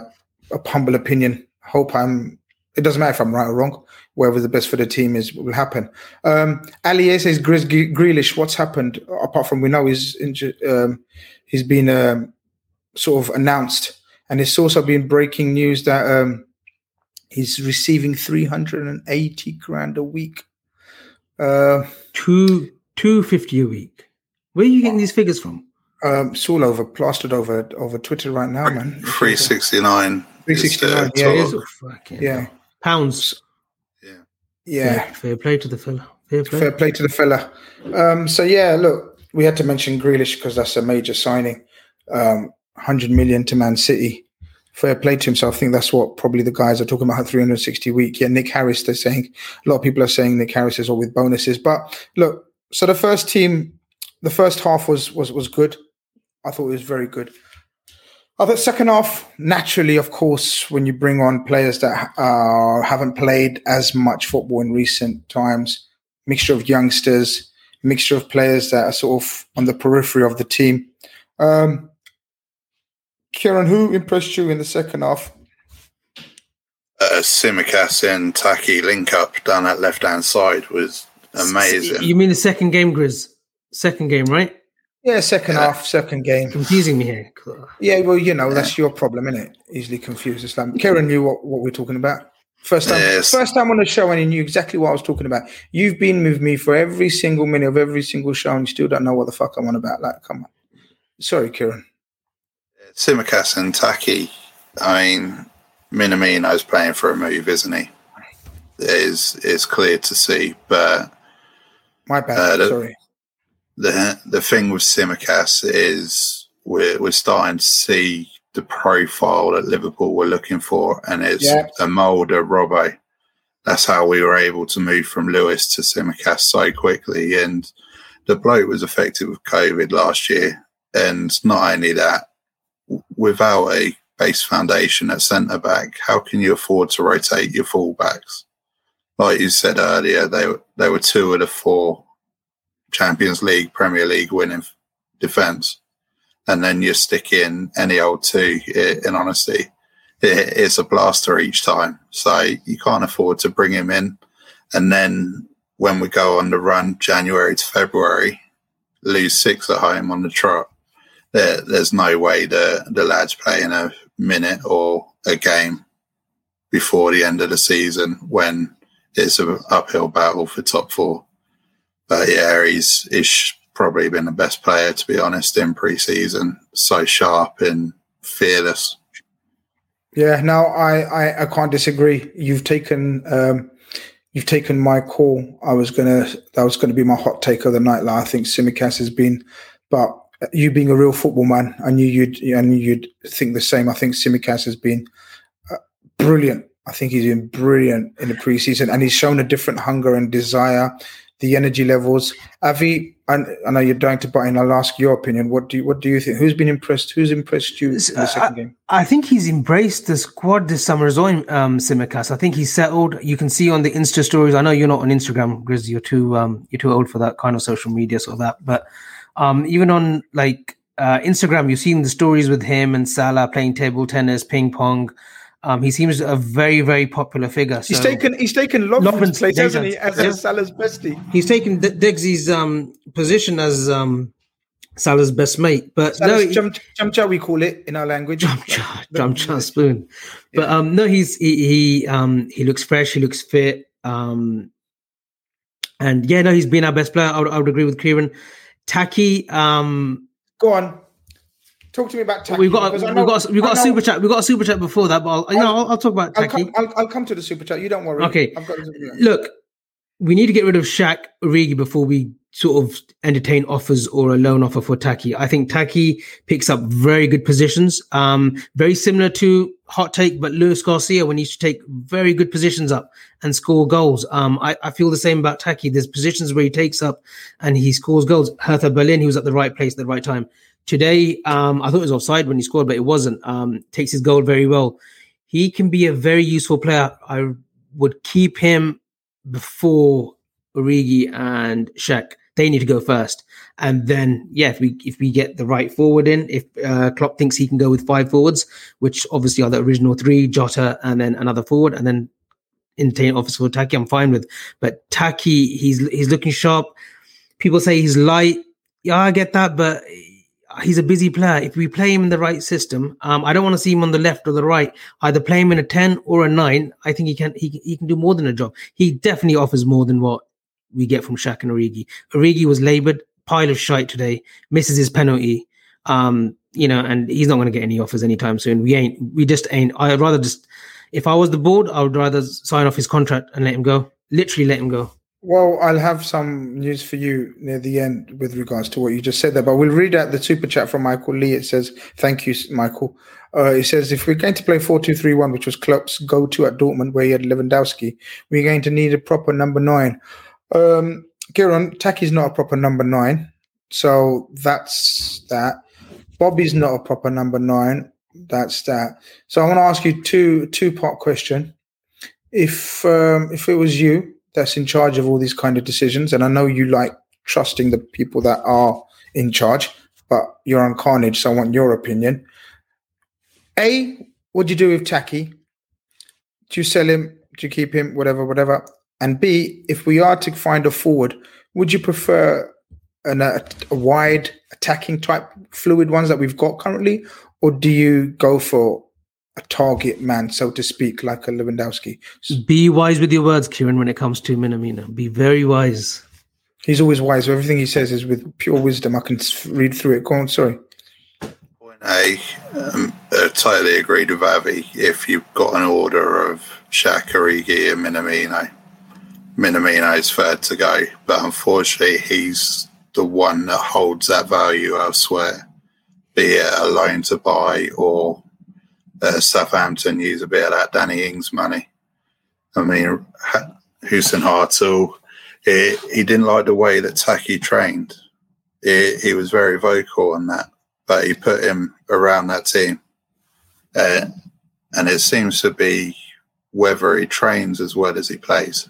humble opinion. Hope I'm. It doesn't matter if I'm right or wrong. Wherever the best for the team is will happen. Um, Ali says Grealish. What's happened apart from we know he's injured, um, he's been um, sort of announced. And it's also been breaking news that um, he's receiving three hundred and eighty grand a week, uh, two two fifty a week. Where are you getting these figures from? Um, it's all over, plastered over over Twitter right now, man. Three sixty nine. Three sixty nine. Yeah, is yeah. Pounds. Yeah. Yeah. Fair, fair play to the fella. Fair play. Fair play to the fella. Um, so yeah, look, we had to mention Grealish because that's a major signing. Um, one hundred million to Man City. Fair play to himself. I think that's what probably the guys are talking about, three hundred sixty a week. Yeah, Nick Harris, they're saying, a lot of people are saying Nick Harris is all with bonuses. But look, so the first team, the first half was was was good. I thought it was very good. I thought second half, naturally, of course, when you bring on players that uh, haven't played as much football in recent times, mixture of youngsters, mixture of players that are sort of on the periphery of the team. Um Kieran, who impressed you in the second half? Uh, Simikas and Taki link-up down that left-hand side was amazing. You mean the second game, Grizz? Second game, right? Yeah, second yeah. half, second game. Confusing me here. Yeah, well, you know, yeah. that's your problem, isn't it? Easily confused. It's like, Kieran knew what, what we're talking about. First time, yes. first time on the show, and he knew exactly what I was talking about. You've been with me for every single minute of every single show, and you still don't know what the fuck I'm on about. Like, come on. Sorry, Kieran. Simikas and Taki, I mean, Minamino's playing for a move, isn't he? is is clear to see. But my bad. Uh, the, sorry. The the thing with Simikas is we're we're starting to see the profile that Liverpool were looking for, and it's yeah. a Molder Robbo. That's how we were able to move from Lewis to Simikas so quickly. And the bloke was affected with COVID last year. And not only that, without a base foundation at centre-back, how can you afford to rotate your full-backs? Like you said earlier, they were, they were two of the four Champions League, Premier League winning defence. And then you stick in any old two, in honesty. It's a blaster each time. So you can't afford to bring him in. And then when we go on the run, January to February, lose six at home on the trot, there, there's no way the, the lad's playing a minute or a game before the end of the season when it's an uphill battle for top four. But yeah, he's, he's probably been the best player, to be honest, in pre-season. So sharp and fearless. Yeah, no, I, I, I can't disagree. You've taken um, you've taken my call. I was gonna that was gonna be my hot take of the night. Like, I think Simikas has been, but you being a real football man, I knew you'd I knew you'd think the same. I think Simikas has been uh, brilliant. I think he's been brilliant in the preseason, and he's shown a different hunger and desire. The energy levels. Avi, I, I know you're dying to buy in. I'll ask your opinion. What do you, what do you think? Who's been impressed? Who's impressed you in the second I, game? I think he's embraced the squad this summer as well, um, Simikas. I think he's settled. You can see on the Insta stories. I know you're not on Instagram, Grizz. You're too um, you're too old for that kind of social media, sort of that. But um, even on like uh, Instagram, you've seen the stories with him and Salah playing table tennis, ping pong. Um, he seems a very, very popular figure. So he's taken he's taken Lovren's place, hasn't he, as yeah. Salah's bestie. He's taken D- Digsy's um, position as um, Salah's best mate. But Salah's no, chum, chum cha, we call it in our language. Chum cha, chum cha spoon. But yeah. um, no, he's he he, um, he looks fresh. He looks fit. Um, and yeah, no, he's been our best player. I would, I would agree with Kieran. Taki, um, go on. Talk to me about Taki. We've got, a, know, we've got a, we've got a super chat. We've got a super chat before that, but I'll, I'll, you know, I'll, I'll talk about Taki. I'll come, I'll, I'll come to the super chat. You don't worry. Okay. I've got to Look, we need to get rid of Shaq Origi before we sort of entertain offers or a loan offer for Taki. I think Taki picks up very good positions. Um, very similar to hot take, but Luis Garcia when he used to take very good positions up and score goals. Um, I, I feel the same about Taki. There's positions where he takes up and he scores goals. Hertha Berlin, he was at the right place at the right time. Today, um, I thought it was offside when he scored, but it wasn't. Um, takes his goal very well. He can be a very useful player. I would keep him before Origi and Shaq. They need to go first, and then yeah, if we if we get the right forward in, if uh, Klopp thinks he can go with five forwards, which obviously are the original three, Jota, and then another forward, and then entertain officer for Taki, I'm fine with. But Taki, he's he's looking sharp. People say he's light. Yeah, I get that, but he's a busy player. If we play him in the right system, um, I don't want to see him on the left or the right. Either play him in a ten or a nine. I think he can he, he can do more than a job. He definitely offers more than what we get from Shaq and Origi. Origi was laboured, pile of shite today, misses his penalty. Um, you know, and he's not going to get any offers anytime soon. We ain't. We just ain't. I'd rather just. If I was the board, I would rather sign off his contract and let him go. Literally, let him go. Well, I'll have some news for you near the end with regards to what you just said there, but we'll read out the super chat from Michael Lee. It says, thank you, Michael. Uh, it says, if we're going to play four two three one, which was Klopp's go-to at Dortmund, where he had Lewandowski, we're going to need a proper number nine. Um, Kieran, Taki's not a proper number nine, so that's that. Bobby's not a proper number nine, that's that. So I want to ask you two, two-part question. If um, if it was you, that's in charge of all these kind of decisions. And I know you like trusting the people that are in charge, but you're on carnage, so I want your opinion. A, what do you do with Taki? Do you sell him? Do you keep him? Whatever, whatever. And B, if we are to find a forward, would you prefer an, a, a wide attacking type fluid ones that we've got currently? Or do you go for a target man, so to speak, like a Lewandowski? Be wise with your words, Kieran, when it comes to Minamino. Be very wise. He's always wise. Everything he says is with pure wisdom. I can read through it. Go on, sorry. Point I um, totally agreed with Avi. If you've got an order of Shaqiri and Minamino, Minamino's third to go, but unfortunately he's the one that holds that value elsewhere, be it a loan to buy or uh, Southampton use a bit of that Danny Ings money. I mean, Hüseyin Hartl, he, he didn't like the way that Taki trained. He, he was very vocal on that, but he put him around that team. Uh, and it seems to be whether he trains as well as he plays.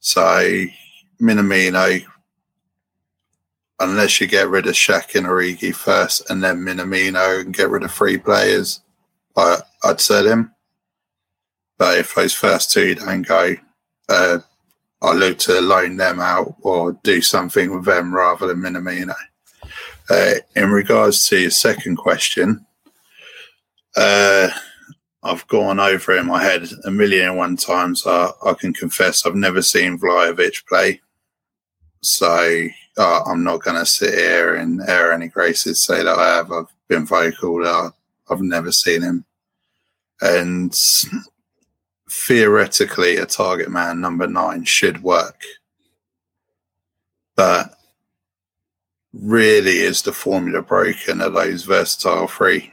So Minamino, unless you get rid of Shaq and Origi first and then Minamino and get rid of three players, I, I'd sell him. But if those first two don't go, uh, I look to loan them out or do something with them rather than Minamino. Uh, in regards to your second question, uh, I've gone over in my head a million and one times. I, I can confess I've never seen Vlahovic play. So uh, I'm not going to sit here and air any graces, say that I have. I've been vocal that uh, I've never seen him. And theoretically, a target man number nine should work. But really, is the formula broken of those versatile three?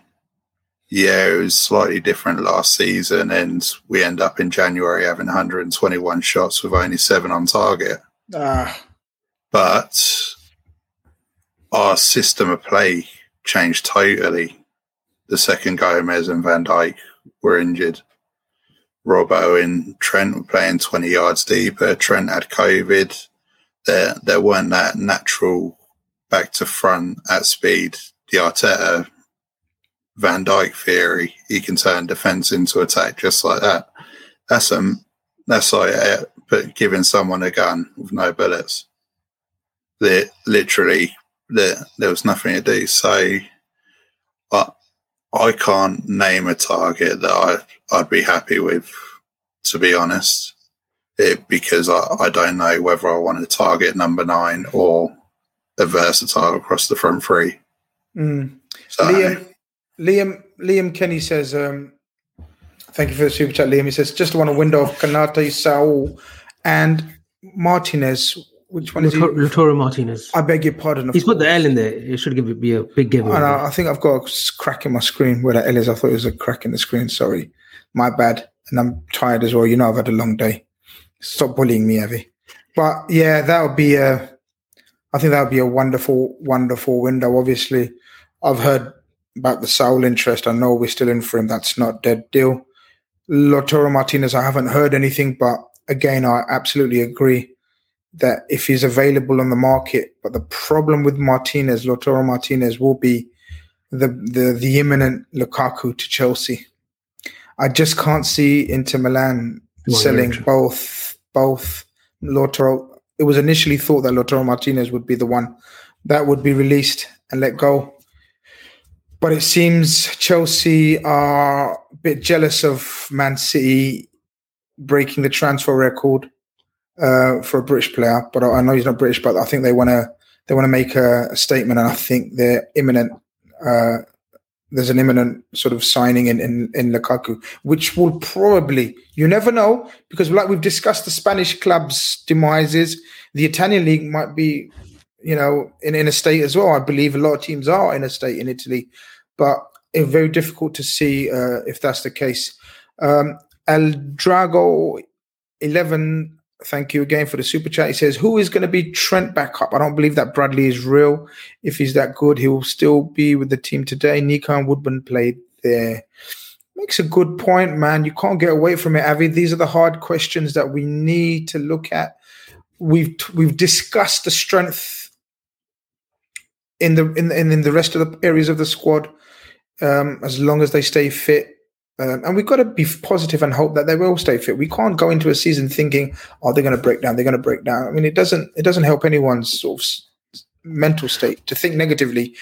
Yeah, it was slightly different last season, and we end up in January having one hundred twenty-one shots with only seven on target. Ah. But our system of play changed totally. The second Gomez and Van Dijk were injured. Robbo and Trent were playing twenty yards deeper. Trent had COVID. There, there weren't that natural back to front at speed. The Arteta Van Dijk theory, he can turn defence into attack just like that. That's um, that's like uh, but giving someone a gun with no bullets. They're, literally, they're, there was nothing to do. So I, I can't name a target that I, I'd be happy with, to be honest, it, because I, I don't know whether I want a target number nine or a versatile across the front three. Mm. So, Liam... Liam Liam Kenny says, um, thank you for the super chat, Liam. He says, just want a window of Canate, Saul, and Martinez. Which one is he? Lautaro Martinez. I beg your pardon. He's put the L in there. It should give it be a big giveaway. I, know, I think I've got a crack in my screen where the L is. I thought it was a crack in the screen. Sorry. My bad. And I'm tired as well. You know, I've had a long day. Stop bullying me, Evie. But yeah, that would be a, I think that would be a wonderful, wonderful window. Obviously, I've heard about the Saul interest. I know we're still in for him. That's not dead deal. Lautaro Martinez, I haven't heard anything, but again, I absolutely agree that if he's available on the market, but the problem with Martinez, Lautaro Martinez, will be the, the, the imminent Lukaku to Chelsea. I just can't see Inter Milan well, selling both, both Lautaro. It was initially thought that Lautaro Martinez would be the one that would be released and let go. But it seems Chelsea are a bit jealous of Man City breaking the transfer record uh, for a British player. But I know he's not British, but I think they want to they want to make a, a statement, and I think they're imminent. Uh, there's an imminent sort of signing in, in, in Lukaku, which will probably, you never know, because like we've discussed the Spanish club's demises, the Italian league might be, you know, in, in a state as well. I believe a lot of teams are in a state in Italy, but it's very difficult to see uh, if that's the case. Um, El Drago eleven, thank you again for the super chat. He says, who is going to be Trent backup? I don't believe that Bradley is real. If he's that good, he will still be with the team today. Nico and Woodburn played there. Makes a good point, man. You can't get away from it, Avi. These are the hard questions that we need to look at. We've we've discussed the strength in the in, in the rest of the areas of the squad, um, as long as they stay fit. Um, and we've got to be positive and hope that they will stay fit. We can't go into a season thinking, oh, they're going to break down, they're going to break down. I mean, it doesn't it doesn't help anyone's sort of mental state to think negatively.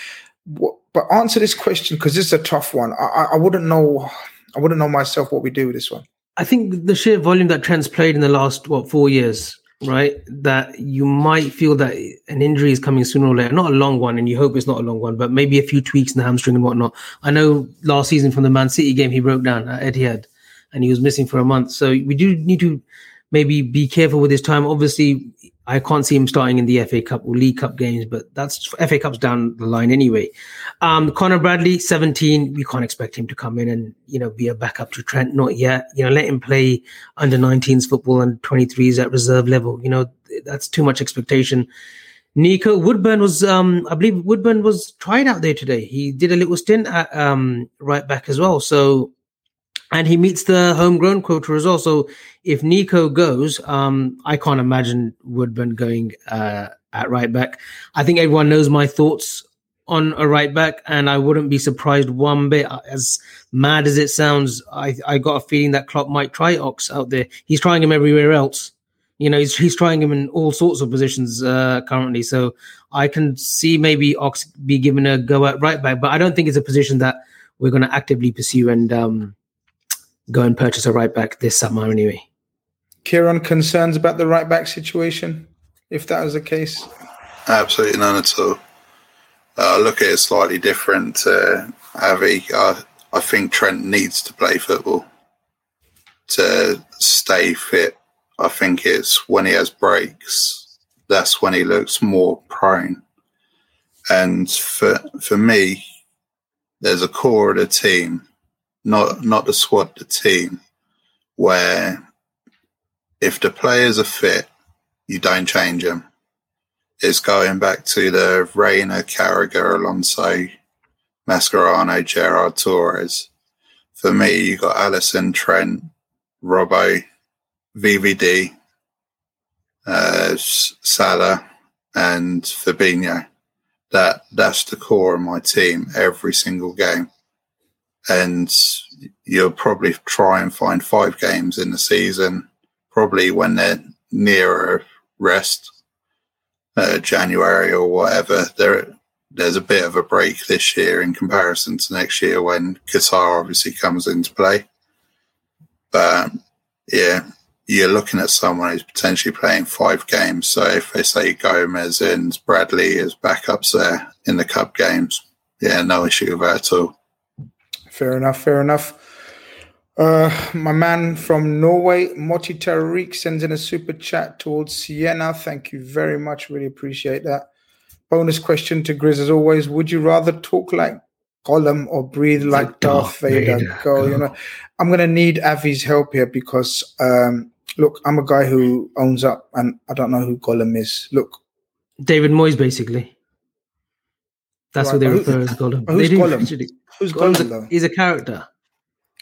But answer this question, because this is a tough one. I, I wouldn't know I wouldn't know myself what we do with this one. I think the sheer volume that Trent's played in the last, what, four years right, that you might feel that an injury is coming sooner or later, not a long one, and you hope it's not a long one, but maybe a few tweaks in the hamstring and whatnot. I know last season from the Man City game, he broke down at Etihad and he was missing for a month. So we do need to maybe be careful with his time. Obviously, I can't see him starting in the F A Cup or League Cup games, but that's F A Cup's down the line anyway. Um, Conor Bradley, seventeen. We can't expect him to come in and, you know, be a backup to Trent. Not yet. You know, let him play under nineteens football and twenty-threes at reserve level. You know, that's too much expectation. Nico Woodburn was, um, I believe Woodburn was tried out there today. He did a little stint at um, right back as well. So, and he meets the homegrown quota as well. So if Nico goes, um, I can't imagine Woodburn going uh, at right back. I think everyone knows my thoughts on a right back, and I wouldn't be surprised one bit. As mad as it sounds, I, I got a feeling that Klopp might try Ox out there. He's trying him everywhere else. You know, he's, he's trying him in all sorts of positions uh, currently. So I can see maybe Ox be given a go at right back, but I don't think it's a position that we're going to actively pursue and um, go and purchase a right back this summer anyway. Kieran, concerns about the right back situation, if that was the case? Absolutely none at all. I uh, look at it slightly different to Avi. I, I think Trent needs to play football to stay fit. I think it's when he has breaks, that's when he looks more prone. And for for me, there's a core of the team, not not the squad, the team, where if the players are fit, you don't change them. It's going back to the Reina, Carragher, Alonso, Mascherano, Gerrard, Torres. For me, you got Alisson, Trent, Robbo, V V D, uh, Salah, and Fabinho. That that's the core of my team every single game. And you'll probably try and find five games in the season, probably when they're nearer rest, uh, January or whatever. There, there's a bit of a break this year in comparison to next year when Qatar obviously comes into play. But yeah, you're looking at someone who's potentially playing five games. So if they say Gomez and Bradley as backups there in the cup games, yeah, no issue with that at all. Fair enough, fair enough. Uh, my man from Norway, Moti Tariq, sends in a super chat towards Sienna. Thank you very much. Really appreciate that. Bonus question to Grizz as always. Would you rather talk like Gollum or breathe like, like Darth Vader? Vader. Go, you know, I'm going to need Avi's help here because, um, look, I'm a guy who owns up and I don't know who Gollum is. Look. David Moyes, basically. That's right, what they refer as Gollum. Who's they Gollum? Actually, who's Gollum, Gollum though? He's a character.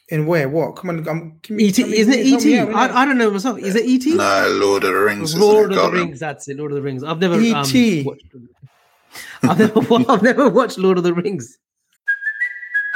In where? What? Come on. I'm, give me, e. T. Isn't it E T? Out, I, I don't know myself. Is it E T? No, Lord of the Rings. Lord of Gollum. the Rings. That's it. Lord of the Rings. I've never um, watched I've never, I've never watched Lord of the Rings.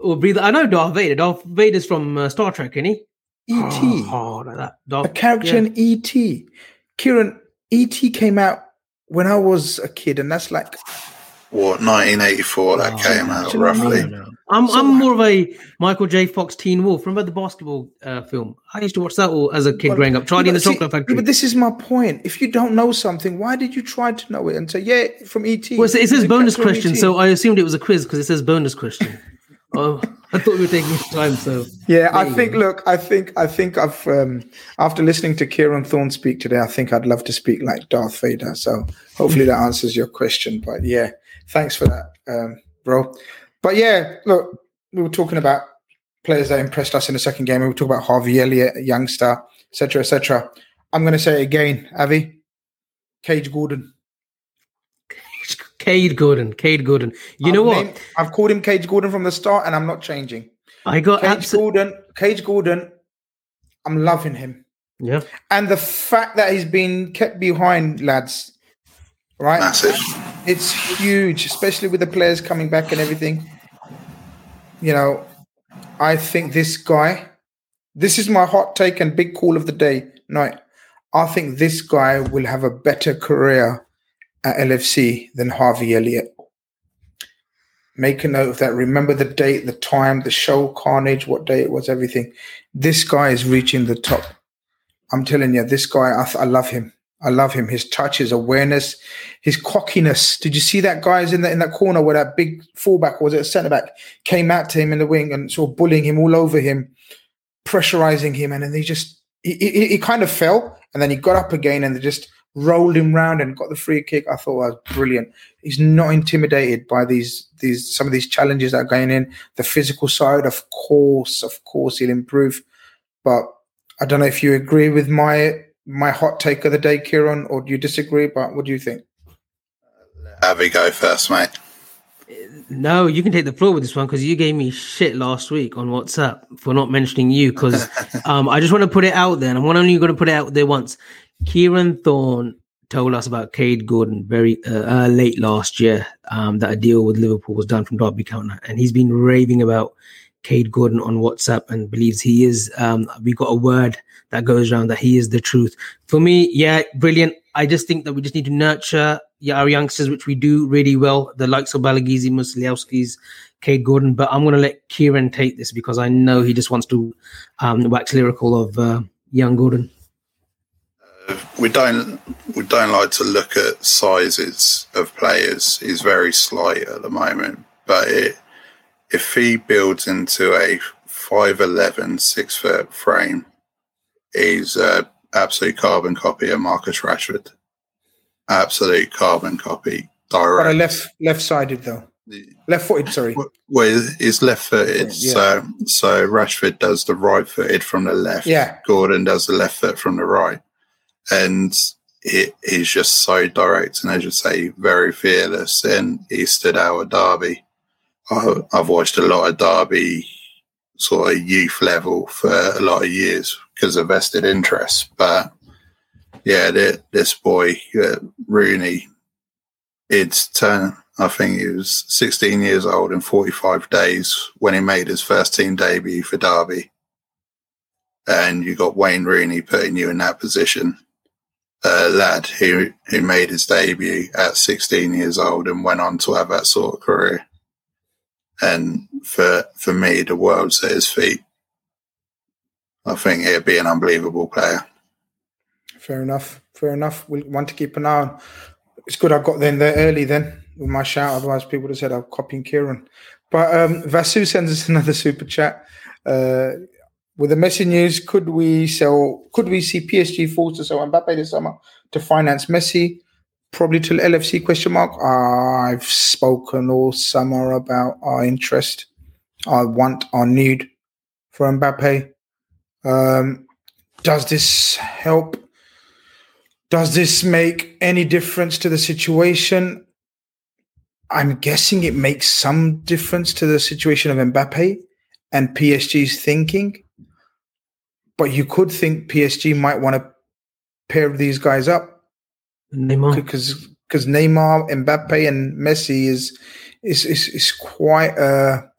Or breathe. I know Darth Vader. Darth Vader's from uh, Star Trek, isn't he? E T. Oh, like that. Darth, a character yeah. in E T. Kieran, E T came out when I was a kid, and that's like what nineteen eighty-four that oh, came out roughly. No, no. I'm so, I'm more of a Michael J. Fox Teen Wolf. Remember the basketball uh, film? I used to watch that all as a kid well, growing up. Charlie in the see, Chocolate Factory. But this is my point. If you don't know something, why did you try to know it? And say, yeah, from E T. Well, it says bonus question, so I assumed it was a quiz because it says bonus question. Oh, I thought we were taking this time. So yeah, I think. Go. Look, I think, I think I've um, after listening to Kieran Thorne speak today, I think I'd love to speak like Darth Vader. So hopefully that answers your question. But yeah, thanks for that, um, bro. But yeah, look, we were talking about players that impressed us in the second game. We were talking about Harvey Elliott, youngster, et cetera, et cetera. I'm going to say it again, Avi, Cade Gordon. Cade Gordon, Cade Gordon. You I've know what? Named, I've called him Cade Gordon from the start, and I'm not changing. I got Cade abs- Gordon. Cade Gordon. I'm loving him. Yeah. And the fact that he's been kept behind, lads, right? Massive. It's huge, especially with the players coming back and everything. You know, I think this guy, this is my hot take and big call of the day night. I think this guy will have a better career at L F C than Harvey Elliott. Make a note of that. Remember the date, the time, the show, carnage, what day it was, everything. This guy is reaching the top. I'm telling you, this guy, I, I love him. I love him. His touch, his awareness, his cockiness. Did you see that guy's in, the, in that corner where that big fullback, or was it a centre-back, came out to him in the wing and sort of bullying him all over him, pressurising him, and then he just, he, he, he kind of fell, and then he got up again and they just rolled him round and got the free kick. I thought that was brilliant. He's not intimidated by these, these some of these challenges that are going in. The physical side, of course, of course, he'll improve, but I don't know if you agree with my my hot take of the day, Kieran, or do you disagree? But what do you think? Have we go first, mate. No, you can take the floor with this one because you gave me shit last week on WhatsApp for not mentioning you. Because um, I just want to put it out there, and I'm only going to put it out there once. Kieran Thorne told us about Cade Gordon very uh, uh, late last year um, that a deal with Liverpool was done from Derby County, and he's been raving about Cade Gordon on WhatsApp and believes he is, um, we got a word that goes around that he is the truth. For me, yeah, brilliant. I just think that we just need to nurture yeah, our youngsters, which we do really well, the likes of Baloghese, Musliowskis, Cade Gordon. But I'm going to let Kieran take this because I know he just wants to um, wax lyrical of uh, young Gordon. Uh, we don't we don't like to look at sizes of players. He's very slight at the moment, but it if he builds into a five eleven, six-foot frame, he's an absolute carbon copy of Marcus Rashford. Absolute carbon copy. Direct. But a left, left-sided, though. Left-footed, sorry. Well, he's left-footed. Yeah. So, so Rashford does the right-footed from the left. Yeah. Gordon does the left foot from the right. And he, he's just so direct and, as you say, very fearless. And he stood out at Derby. I've watched a lot of Derby sort of youth level for a lot of years because of vested interests. But, yeah, this boy, uh, Rooney, it's turned, I think he was sixteen years old and forty-five days when he made his first team debut for Derby. And you got Wayne Rooney putting you in that position. A lad who, who made his debut at sixteen years old and went on to have that sort of career. And for for me, the world's at his feet. I think he'd be an unbelievable player. Fair enough. Fair enough. We want to keep an eye on. It's good I got in there early then with my shout. Otherwise, people would have said I'm copying Kieran. But um, Vasu sends us another super chat. Uh, with the Messi news, could we sell? Could we see P S G forced to sell Mbappe this summer to finance Messi? Probably till L F C question mark. Uh, I've spoken all summer about our interest, our want, our need for Mbappe. Um, does this help? Does this make any difference to the situation? I'm guessing it makes some difference to the situation of Mbappe and P S G's thinking. But you could think P S G might want to pair these guys up. Neymar, because because Neymar, Mbappe, and Messi is is is, is quite a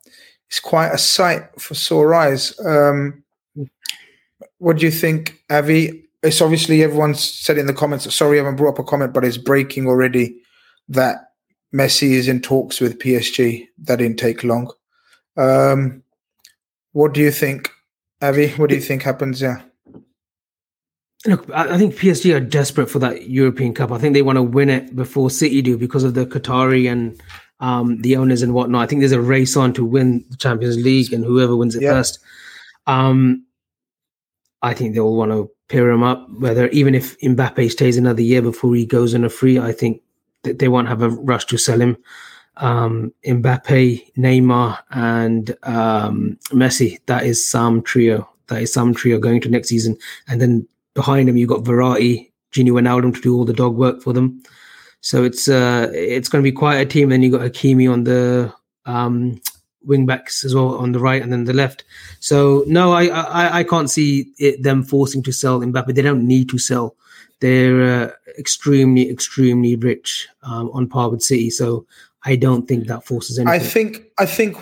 it's quite a sight for sore eyes. Um, what do you think, Avi? It's obviously everyone's said in the comments. Sorry, I haven't brought up a comment, but it's breaking already that Messi is in talks with P S G. That didn't take long. Um, what do you think, Avi? What do you think happens? Yeah. Look, I think P S G are desperate for that European Cup. I think they want to win it before City do because of the Qatari and um, the owners and whatnot. I think there's a race on to win the Champions League and whoever wins it yeah. first. Um, I think they all want to pair him up. Whether even if Mbappe stays another year before he goes on a free, I think that they won't have a rush to sell him. Um, Mbappe, Neymar, and um, Messi. That is some trio. That is some trio going to next season, and then. Behind him, you've got Verratti, Gini Wijnaldum to do all the dog work for them. So it's uh, it's going to be quite a team. Then you've got Hakimi on the um, wing backs as well on the right and then the left. So no, I I, I can't see it, them forcing to sell Mbappe. They don't need to sell. They're uh, extremely, extremely rich um, on par with City. So I don't think that forces anything. I think, I think,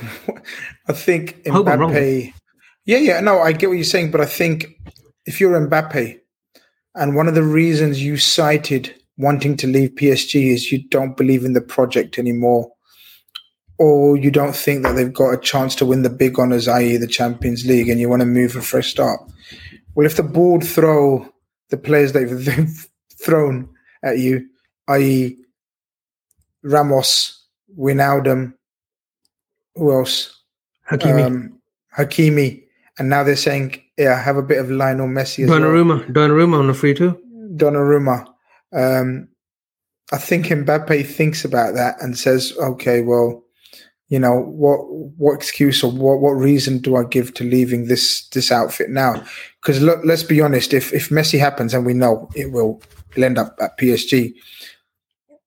I think Mbappe. Yeah, yeah, no, I get what you're saying, but I think if you're Mbappe, and one of the reasons you cited wanting to leave P S G is you don't believe in the project anymore, or you don't think that they've got a chance to win the big honours, that is the Champions League, and you want to move for a fresh start. Well, if the board throw the players they've, they've thrown at you, that is. Ramos, Wijnaldum, who else? Hakimi. Um, Hakimi. And now they're saying, yeah, have a bit of Lionel Messi as Donnarumma. well. Donnarumma on the free too. Donnarumma. Um, I think Mbappe thinks about that and says, okay, well, you know, what what excuse or what, what reason do I give to leaving this this outfit now? Because look, let's be honest, if, if Messi happens, and we know it will, it'll end up at P S G,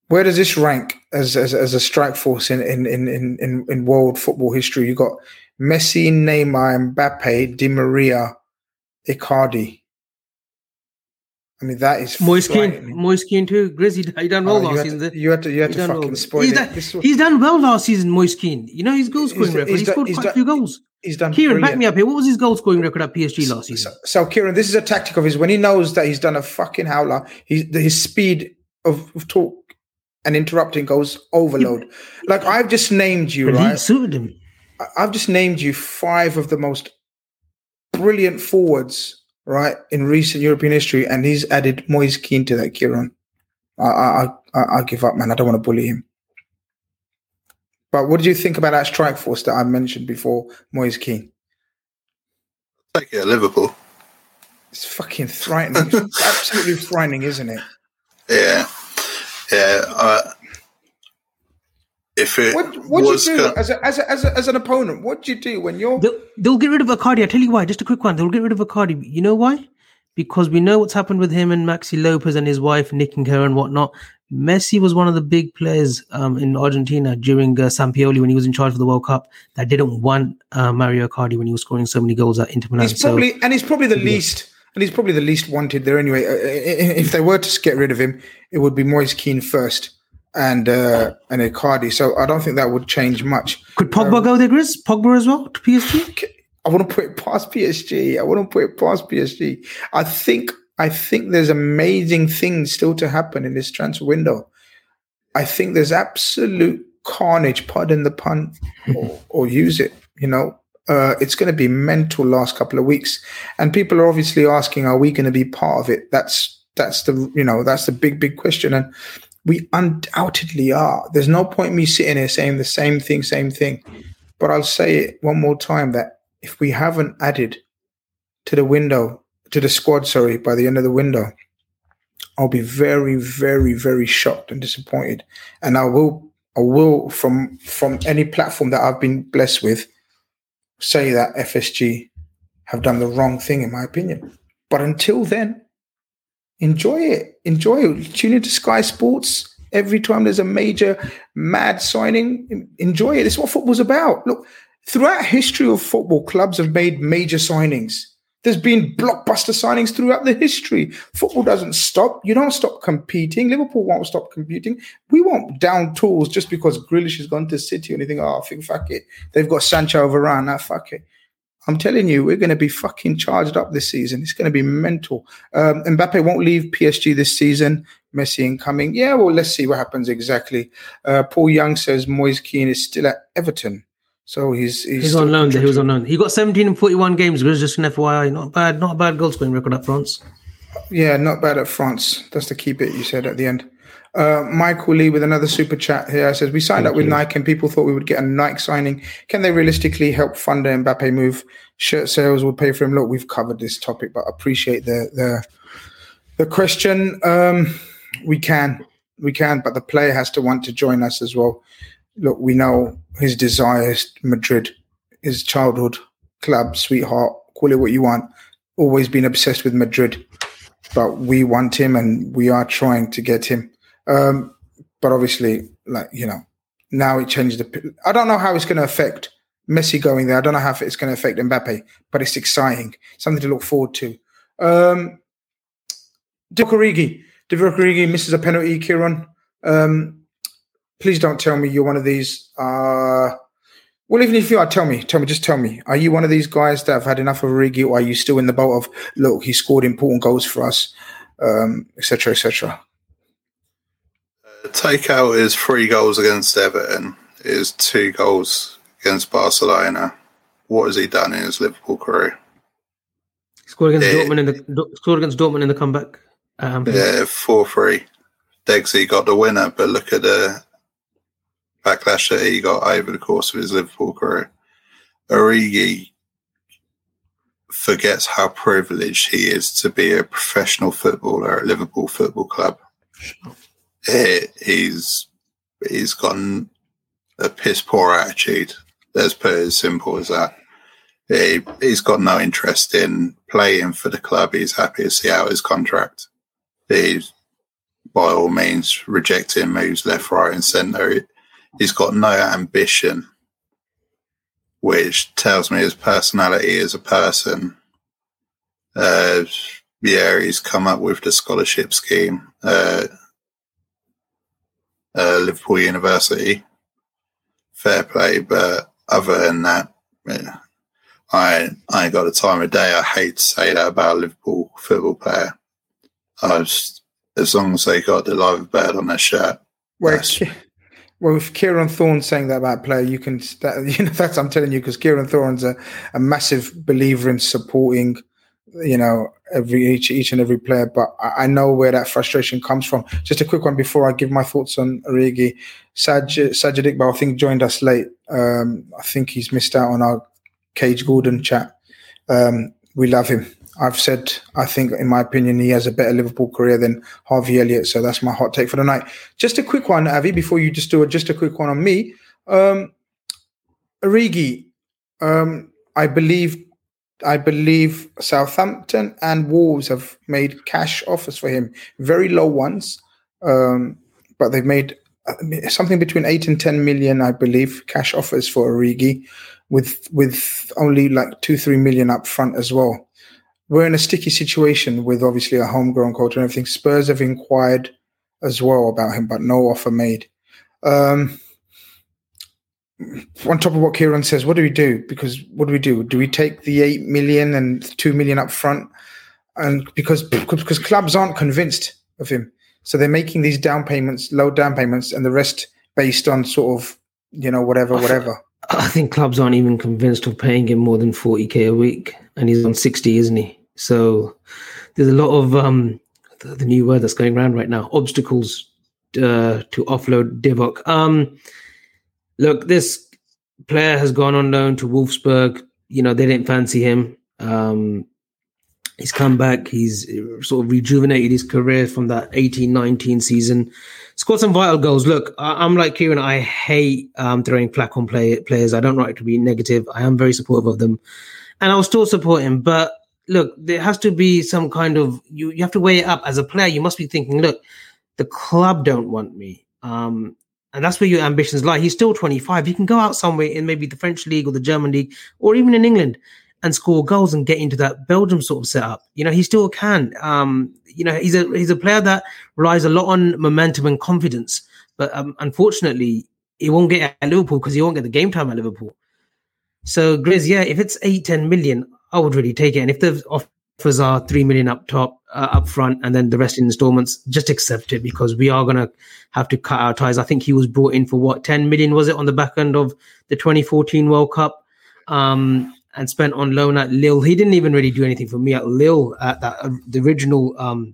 where does this rank as as, as a strike force in, in, in, in, in world football history? You got Messi, Neymar, Mbappe, Di Maria, Icardi. I mean, that is Moise Kean, Moise Kean too. Grizzy, he done well oh, last you season. To, you had to, you had to fucking well. spoil he's it. Done, was, he's done well last season, Moise Kean. You know his goal scoring record. He's, he's scored done, quite a few goals. He's done. Kieran, brilliant. Back me up here. What was his goal scoring record at P S G last so, season? So, so, Kieran, this is a tactic of his. When he knows that he's done a fucking howler, he, his speed of, of talk and interrupting goes overload. Yeah. Like I've just named you, but right? He suited him. I've just named you five of the most brilliant forwards, right, in recent European history, and he's added Moise Kean to that. Kieran, I, I, I, I give up, man. I don't want to bully him. But what do you think about that strike force that I mentioned before, Moise Kean? Like yeah, Liverpool. It's fucking frightening. It's absolutely frightening, isn't it? Yeah. Yeah, uh, if it what, what was do you do gonna... as a, as a, as, a, as an opponent, what do you do when you're? They'll, they'll get rid of Icardi. I tell you why. Just a quick one. They'll get rid of Icardi. You know why? Because we know what's happened with him and Maxi Lopez and his wife nicking her and whatnot. Messi was one of the big players um, in Argentina during uh, Sampaoli when he was in charge of the World Cup that didn't want uh, Mario Icardi when he was scoring so many goals at Inter Milan. He's probably so, and he's probably the yeah. least. And he's probably the least wanted there anyway. If they were to get rid of him, it would be Moise Kean first and uh, and Icardi. So I don't think that would change much. Could Pogba um, go there, Grizz? Pogba as well to P S G? I wouldn't put it past P S G. I wouldn't put it past P S G. I think I think there's amazing things still to happen in this transfer window. I think there's absolute carnage, pardon the pun, or, or use it, you know. Uh, it's going to be mental last couple of weeks, and people are obviously asking, "Are we going to be part of it?" That's that's the you know that's the big big question, and we undoubtedly are. There's no point me sitting here saying the same thing, same thing, but I'll say it one more time that if we haven't added to the window to the squad, sorry, by the end of the window, I'll be very very very shocked and disappointed, and I will I will from from any platform that I've been blessed with. Say that F S G have done the wrong thing, in my opinion. But until then, enjoy it. Enjoy it. Tune into Sky Sports every time there's a major mad signing. Enjoy it. It's what football's about. Look, throughout history of football, clubs have made major signings. There's been blockbuster signings throughout the history. Football doesn't stop. You don't stop competing. Liverpool won't stop competing. We won't down tools just because Grealish has gone to City and you think, oh, I think, fuck it. They've got Sancho Varane. Now, fuck it. I'm telling you, we're going to be fucking charged up this season. It's going to be mental. Um, Mbappe won't leave P S G this season. Messi incoming. Yeah, well, let's see what happens exactly. Uh, Paul Young says Moise Kean is still at Everton. So he's he's, he's on loan. He was on loan. He got seventeen and forty-one games. It was just an F Y I. Not bad. Not a bad goal scoring record at France. Yeah, not bad at France. That's the key bit you said at the end. Uh, Michael Lee with another super chat here says we signed Thank up with you. Nike and people thought we would get a Nike signing. Can they realistically help fund a Mbappe move? Shirt sales will pay for him. Look, we've covered this topic, but appreciate the the the question. Um, we can, we can, but the player has to want to join us as well. Look, we know his desires, Madrid, his childhood club, sweetheart, call it what you want, always been obsessed with Madrid. But we want him and we are trying to get him. Um, but obviously, like, you know, now it changed the... I don't know how it's going to affect Messi going there, I don't know how it's going to affect Mbappe, but it's exciting. Something to look forward to. Um, Divock Origi. Divock Origi misses a penalty, Kieran. Um, please don't tell me you're one of these. Uh, well, even if you are, tell me. Tell me. Just tell me. Are you one of these guys that have had enough of Origi, or are you still in the boat of, look, he scored important goals for us, um, et cetera, et cetera? Uh, takeout is three goals against Everton. It is two goals against Barcelona. What has he done in his Liverpool career? Scored against yeah. Dortmund in the scored against Dortmund in the comeback. Um, yeah, four three. Degsy got the winner, but look at the backlash that he got over the course of his Liverpool career. Origi forgets how privileged he is to be a professional footballer at Liverpool Football Club. It, he's he's gotten a piss poor attitude. Let's put it as simple as that. He, he's got no interest in playing for the club. He's happy to see out his contract. He's, by all means, rejecting moves left, right and centre. He's got no ambition, which tells me his personality as a person. Uh, yeah, he's come up with the scholarship scheme at uh, uh, Liverpool University. Fair play, but other than that, yeah, I, I ain't got the time of day. I hate to say that about a Liverpool football player. I was, as long as they got the live bird on their shirt. Well, well, if Kieran Thorne's saying that about a player, you can, that, you know, that's, I'm telling you, because Kieran Thorne's a, a massive believer in supporting, you know, every each, each and every player. But I, I know where that frustration comes from. Just a quick one before I give my thoughts on Origi. Sajid, Sajid Iqbal, I think, joined us late. Um, I think he's missed out on our Cage Gordon chat. Um, we love him. I've said, I think, in my opinion, he has a better Liverpool career than Harvey Elliott. So that's my hot take for the night. Just a quick one, Avi, before you just do it, just a quick one on me. Um, Origi, um, I believe I believe Southampton and Wolves have made cash offers for him. Very low ones, um, but they've made something between eight and ten million, I believe, cash offers for Origi, with with only like two, three million up front as well. We're in a sticky situation with obviously a homegrown culture and everything. Spurs have inquired as well about him, but no offer made. Um, on top of what Kieran says, what do we do? Because what do we do? Do we take the eight million and two million up front? And because because clubs aren't convinced of him, so they're making these down payments, low down payments, and the rest based on sort of, you know, whatever, whatever. I think clubs aren't even convinced of paying him more than forty K a week, and he's on sixty, isn't he? So there's a lot of um, the, the new word that's going around right now, obstacles uh, to offload Divock. Um, look, this player has gone on loan to Wolfsburg. You know, they didn't fancy him. Um, he's come back. He's sort of rejuvenated his career from that eighteen nineteen season. Scored some vital goals. Look, I, I'm like Kieran. I hate um, throwing flak on play, players. I don't like to be negative. I am very supportive of them. And I'll still support him. But look, there has to be some kind of, you, you have to weigh it up. As a player, you must be thinking, look, the club don't want me. Um, and that's where your ambitions lie. He's still twenty-five. He can go out somewhere in maybe the French league or the German league or even in England and score goals and get into that Belgium sort of setup. You know, he still can. Um, you know, he's a he's a player that relies a lot on momentum and confidence. But um, unfortunately, he won't get at Liverpool because he won't get the game time at Liverpool. So, Grizz, yeah, if it's eight, ten million, I would really take it. And if the offers are three million up top, uh, up front, and then the rest in installments, just accept it because we are going to have to cut our ties. I think he was brought in for, what, ten million, was it, on the back end of the twenty fourteen World Cup um, and spent on loan at Lille. He didn't even really do anything for me at Lille, at that, uh, the original um,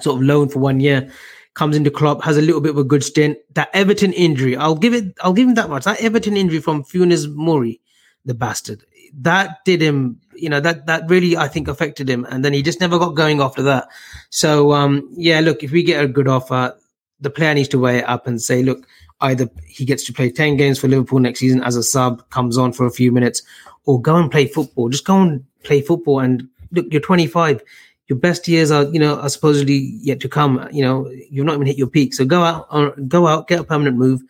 sort of loan for one year. Comes into Klopp, has a little bit of a good stint. That Everton injury, I'll give it. I'll give him that much. That Everton injury from Funes Mori, the bastard. That did him, you know, that that really, I think, affected him. And then he just never got going after that. So, um, yeah, look, if we get a good offer, the player needs to weigh it up and say, look, either he gets to play ten games for Liverpool next season as a sub, comes on for a few minutes, or go and play football. Just go and play football. And look, you're twenty-five. Your best years are, you know, are supposedly yet to come. You know, you've not even hit your peak. So go out, go out, get a permanent move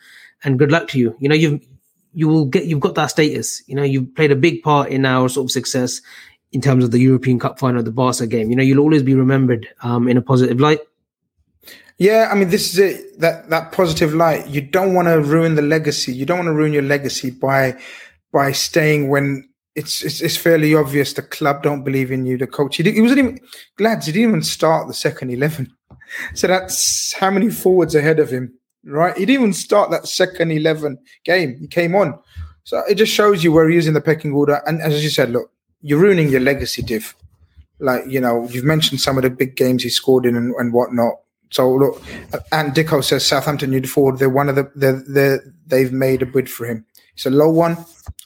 and good luck to you. You know, you've, you will get, you've got that status. You know, you've played a big part in our sort of success in terms of the European Cup final, the Barca game. You know, you'll always be remembered um, in a positive light. Yeah, I mean, this is it. That that positive light. You don't want to ruin the legacy. You don't want to ruin your legacy by by staying when it's it's, it's fairly obvious the club don't believe in you. The coach, he, did, he wasn't even lads. He didn't even start the second eleven. So that's how many forwards ahead of him, right? He didn't even start that second eleven game. He came on, so it just shows you where he is in the pecking order. And as you said, look, you're ruining your legacy, Div. Like, you know, you've mentioned some of the big games he scored in and, and whatnot. So look, and Dicko says Southampton need forward. They're one of the they're, they're, they've made a bid for him. It's a low one.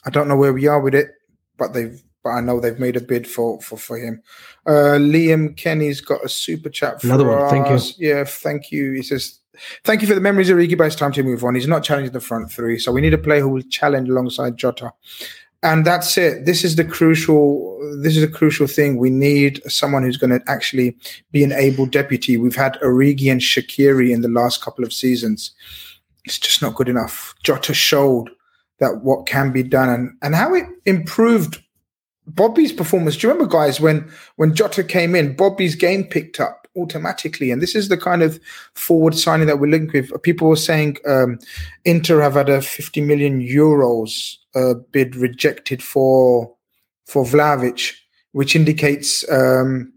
I don't know where we are with it, but they've but I know they've made a bid for for, for him. Uh, Liam Kenny's got a super chat for another one. Us. Thank you. Yeah, thank you. He says thank you for the memories of Origi, but it's time to move on. He's not challenging the front three, so we need a player who will challenge alongside Jota. And that's it. This is the crucial. This is a crucial thing. We need someone who's going to actually be an able deputy. We've had Origi and Shaqiri in the last couple of seasons. It's just not good enough. Jota showed that what can be done, and, and how it improved Bobby's performance. Do you remember, guys, when when Jota came in, Bobby's game picked up automatically, and this is the kind of forward signing that we're linked with. People were saying um, Inter have had a fifty million euros uh, bid rejected for for Vlahovic, which indicates um,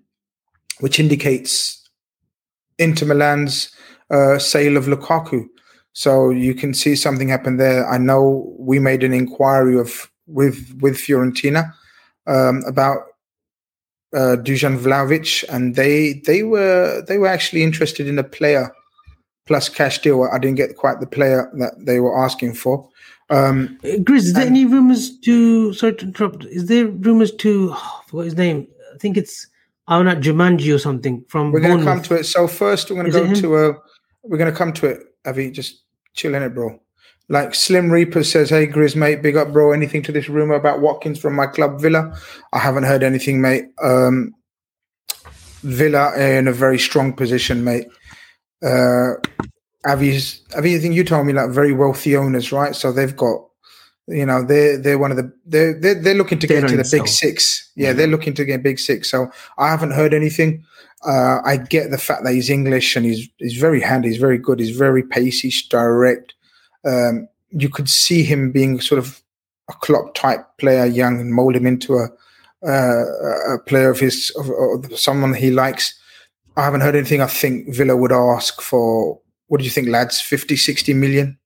which indicates Inter Milan's uh, sale of Lukaku. So you can see something happened there. I know we made an inquiry of with with Fiorentina um, about. Uh, Dusan Vlahovic, and they they were they were actually interested in a player plus cash deal. I didn't get quite the player that they were asking for. Um, Chris, is there and, any rumours to? Sorry to interrupt. Is there rumours to? Oh, I forgot his name. I think it's Arnat Jumanji or something from. We're going to come to it. So first, we're going to go to a. We're going to come to it. Avi, just chill in it, bro. Like Slim Reaper says, hey, Grizz, mate, big up, bro. Anything to this rumor about Watkins from my club, Villa? I haven't heard anything, mate. Um, Villa in a very strong position, mate. Uh, Avi's, Avi, I think you told me, like, very wealthy owners, right? So they've got, you know, they're, they're one of the, they're, they're, they're looking to get into the big six. Yeah, mm-hmm. They're looking to get big six. So I haven't heard anything. Uh, I get the fact that he's English and he's, he's very handy. He's very good. He's very pacey, he's direct. Um, you could see him being sort of a Klopp type player, young, and mold him into a, uh, a player of his, of, of someone he likes. I haven't heard anything. I think Villa would ask for, what do you think, lads? fifty, sixty million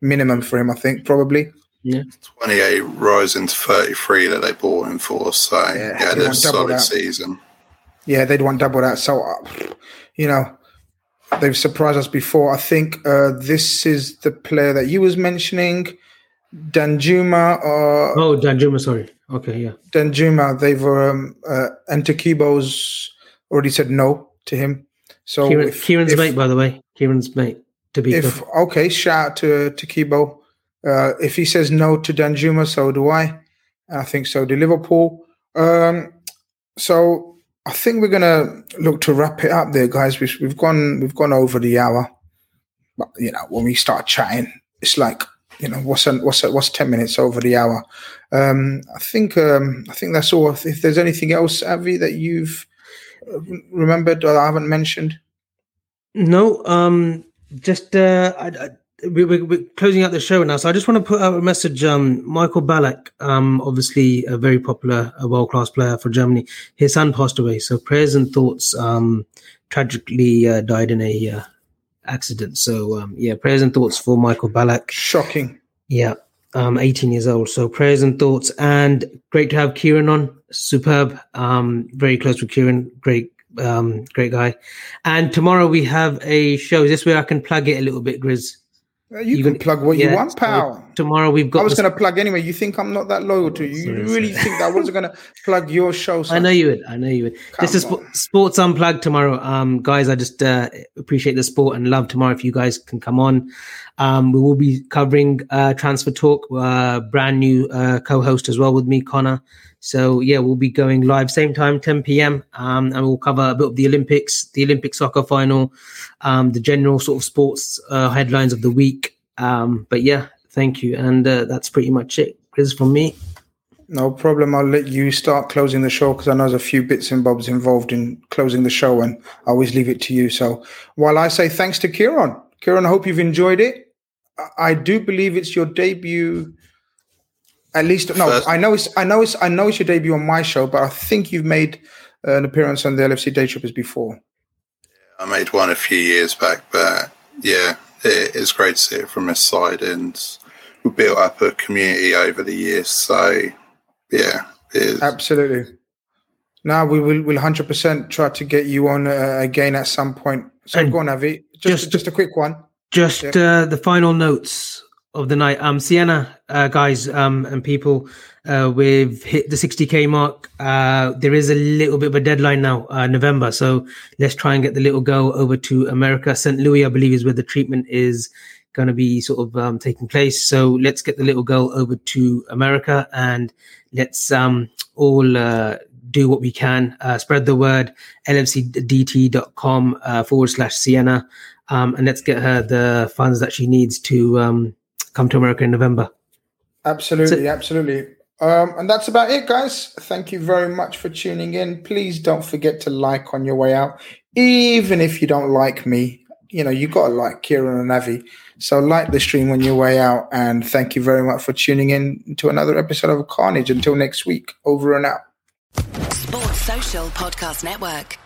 minimum for him, I think, probably. Yeah. twenty-eight rising to thirty-three that they bought him for. So, yeah, yeah they're a solid season. Yeah, they'd want double that. So, uh, you know. They've surprised us before. I think uh, this is the player that you was mentioning, Danjuma. Uh, oh, Danjuma, sorry. Okay, yeah. Danjuma, they've, um, uh, Antetokounmpo's already said no to him. So Kieran, if, Kieran's if, mate, by the way. Kieran's mate, to be if, Okay, shout out to uh, Takibo. Uh, if he says no to Danjuma, so do I. I think so do Liverpool. Um, so... I think we're gonna look to wrap it up there, guys. We've, we've gone, we've gone over the hour, but you know when we start chatting, it's like you know what's a, what's a, what's ten minutes over the hour. Um, I think um, I think that's all. If there's anything else, Avi, that you've remembered or I haven't mentioned, no. Um, just uh, I, I, we, we, we're closing out the show now, so I just want to put out a message. Um, Michael Ballack, um, obviously a very popular, a world-class player for Germany. His son passed away, so prayers and thoughts. Um, tragically uh, died in a uh, accident. So um, yeah, prayers and thoughts for Michael Ballack. Shocking. Yeah, um, eighteen years old. So prayers and thoughts, and great to have Kieran on. Superb. Um, very close with Kieran. Great. Um, great guy. And tomorrow we have a show. Is this where I can plug it a little bit, Grizz? You, you can plug what yeah, you want, pal. Tomorrow we've got... I was going to plug anyway. You think I'm not that loyal to you? You really think that I wasn't going to plug your show? Son? I know you would. I know you would. Come this is sp- Sports Unplugged tomorrow. Um, guys, I just uh, appreciate the sport and love tomorrow if you guys can come on. Um, we will be covering uh, Transfer Talk, uh, brand new uh, co-host as well with me, Connor. So, yeah, we'll be going live same time, ten p.m. Um, and we'll cover a bit of the Olympics, the Olympic soccer final, um, the general sort of sports uh, headlines of the week. Um, but, yeah, Thank you. And uh, that's pretty much it, Chris, from me. No problem. I'll let you start closing the show because I know there's a few bits and bobs involved in closing the show and I always leave it to you. So while I say thanks to Kieran, Kieran, I hope you've enjoyed it. I do believe it's your debut. At least, no, First. I know it's, I know it's, I know it's your debut on my show, but I think you've made an appearance on the L F C Day Trippers before. I made one a few years back, but yeah, it, it's great to see it from this side, and we built up a community over the years. So. Yeah, it is. Absolutely. Now we will we'll one hundred percent try to get you on uh, again at some point. So and go on, Avi. Just, just, just a quick one. Just yeah. uh, the final notes of the night. Um, Sienna, uh, guys um, and people, uh, we've hit the sixty K mark. Uh, there is a little bit of a deadline now, uh, November. So let's try and get the little girl over to America. Saint Louis, I believe, is where the treatment is going to be sort of um, taking place. So let's get the little girl over to America and let's um, all uh, do what we can. Uh, spread the word, lfcdt.com uh, forward slash Sienna. Um, and let's get her the funds that she needs to um, come to America in November. Absolutely, absolutely. Um, and that's about it, guys. Thank you very much for tuning in. Please don't forget to like on your way out, even if you don't like me. You know, you got to like Kieran and Avi. So like the stream on your way out. And thank you very much for tuning in to another episode of Carnage. Until next week, over and out. Sports Social Podcast Network.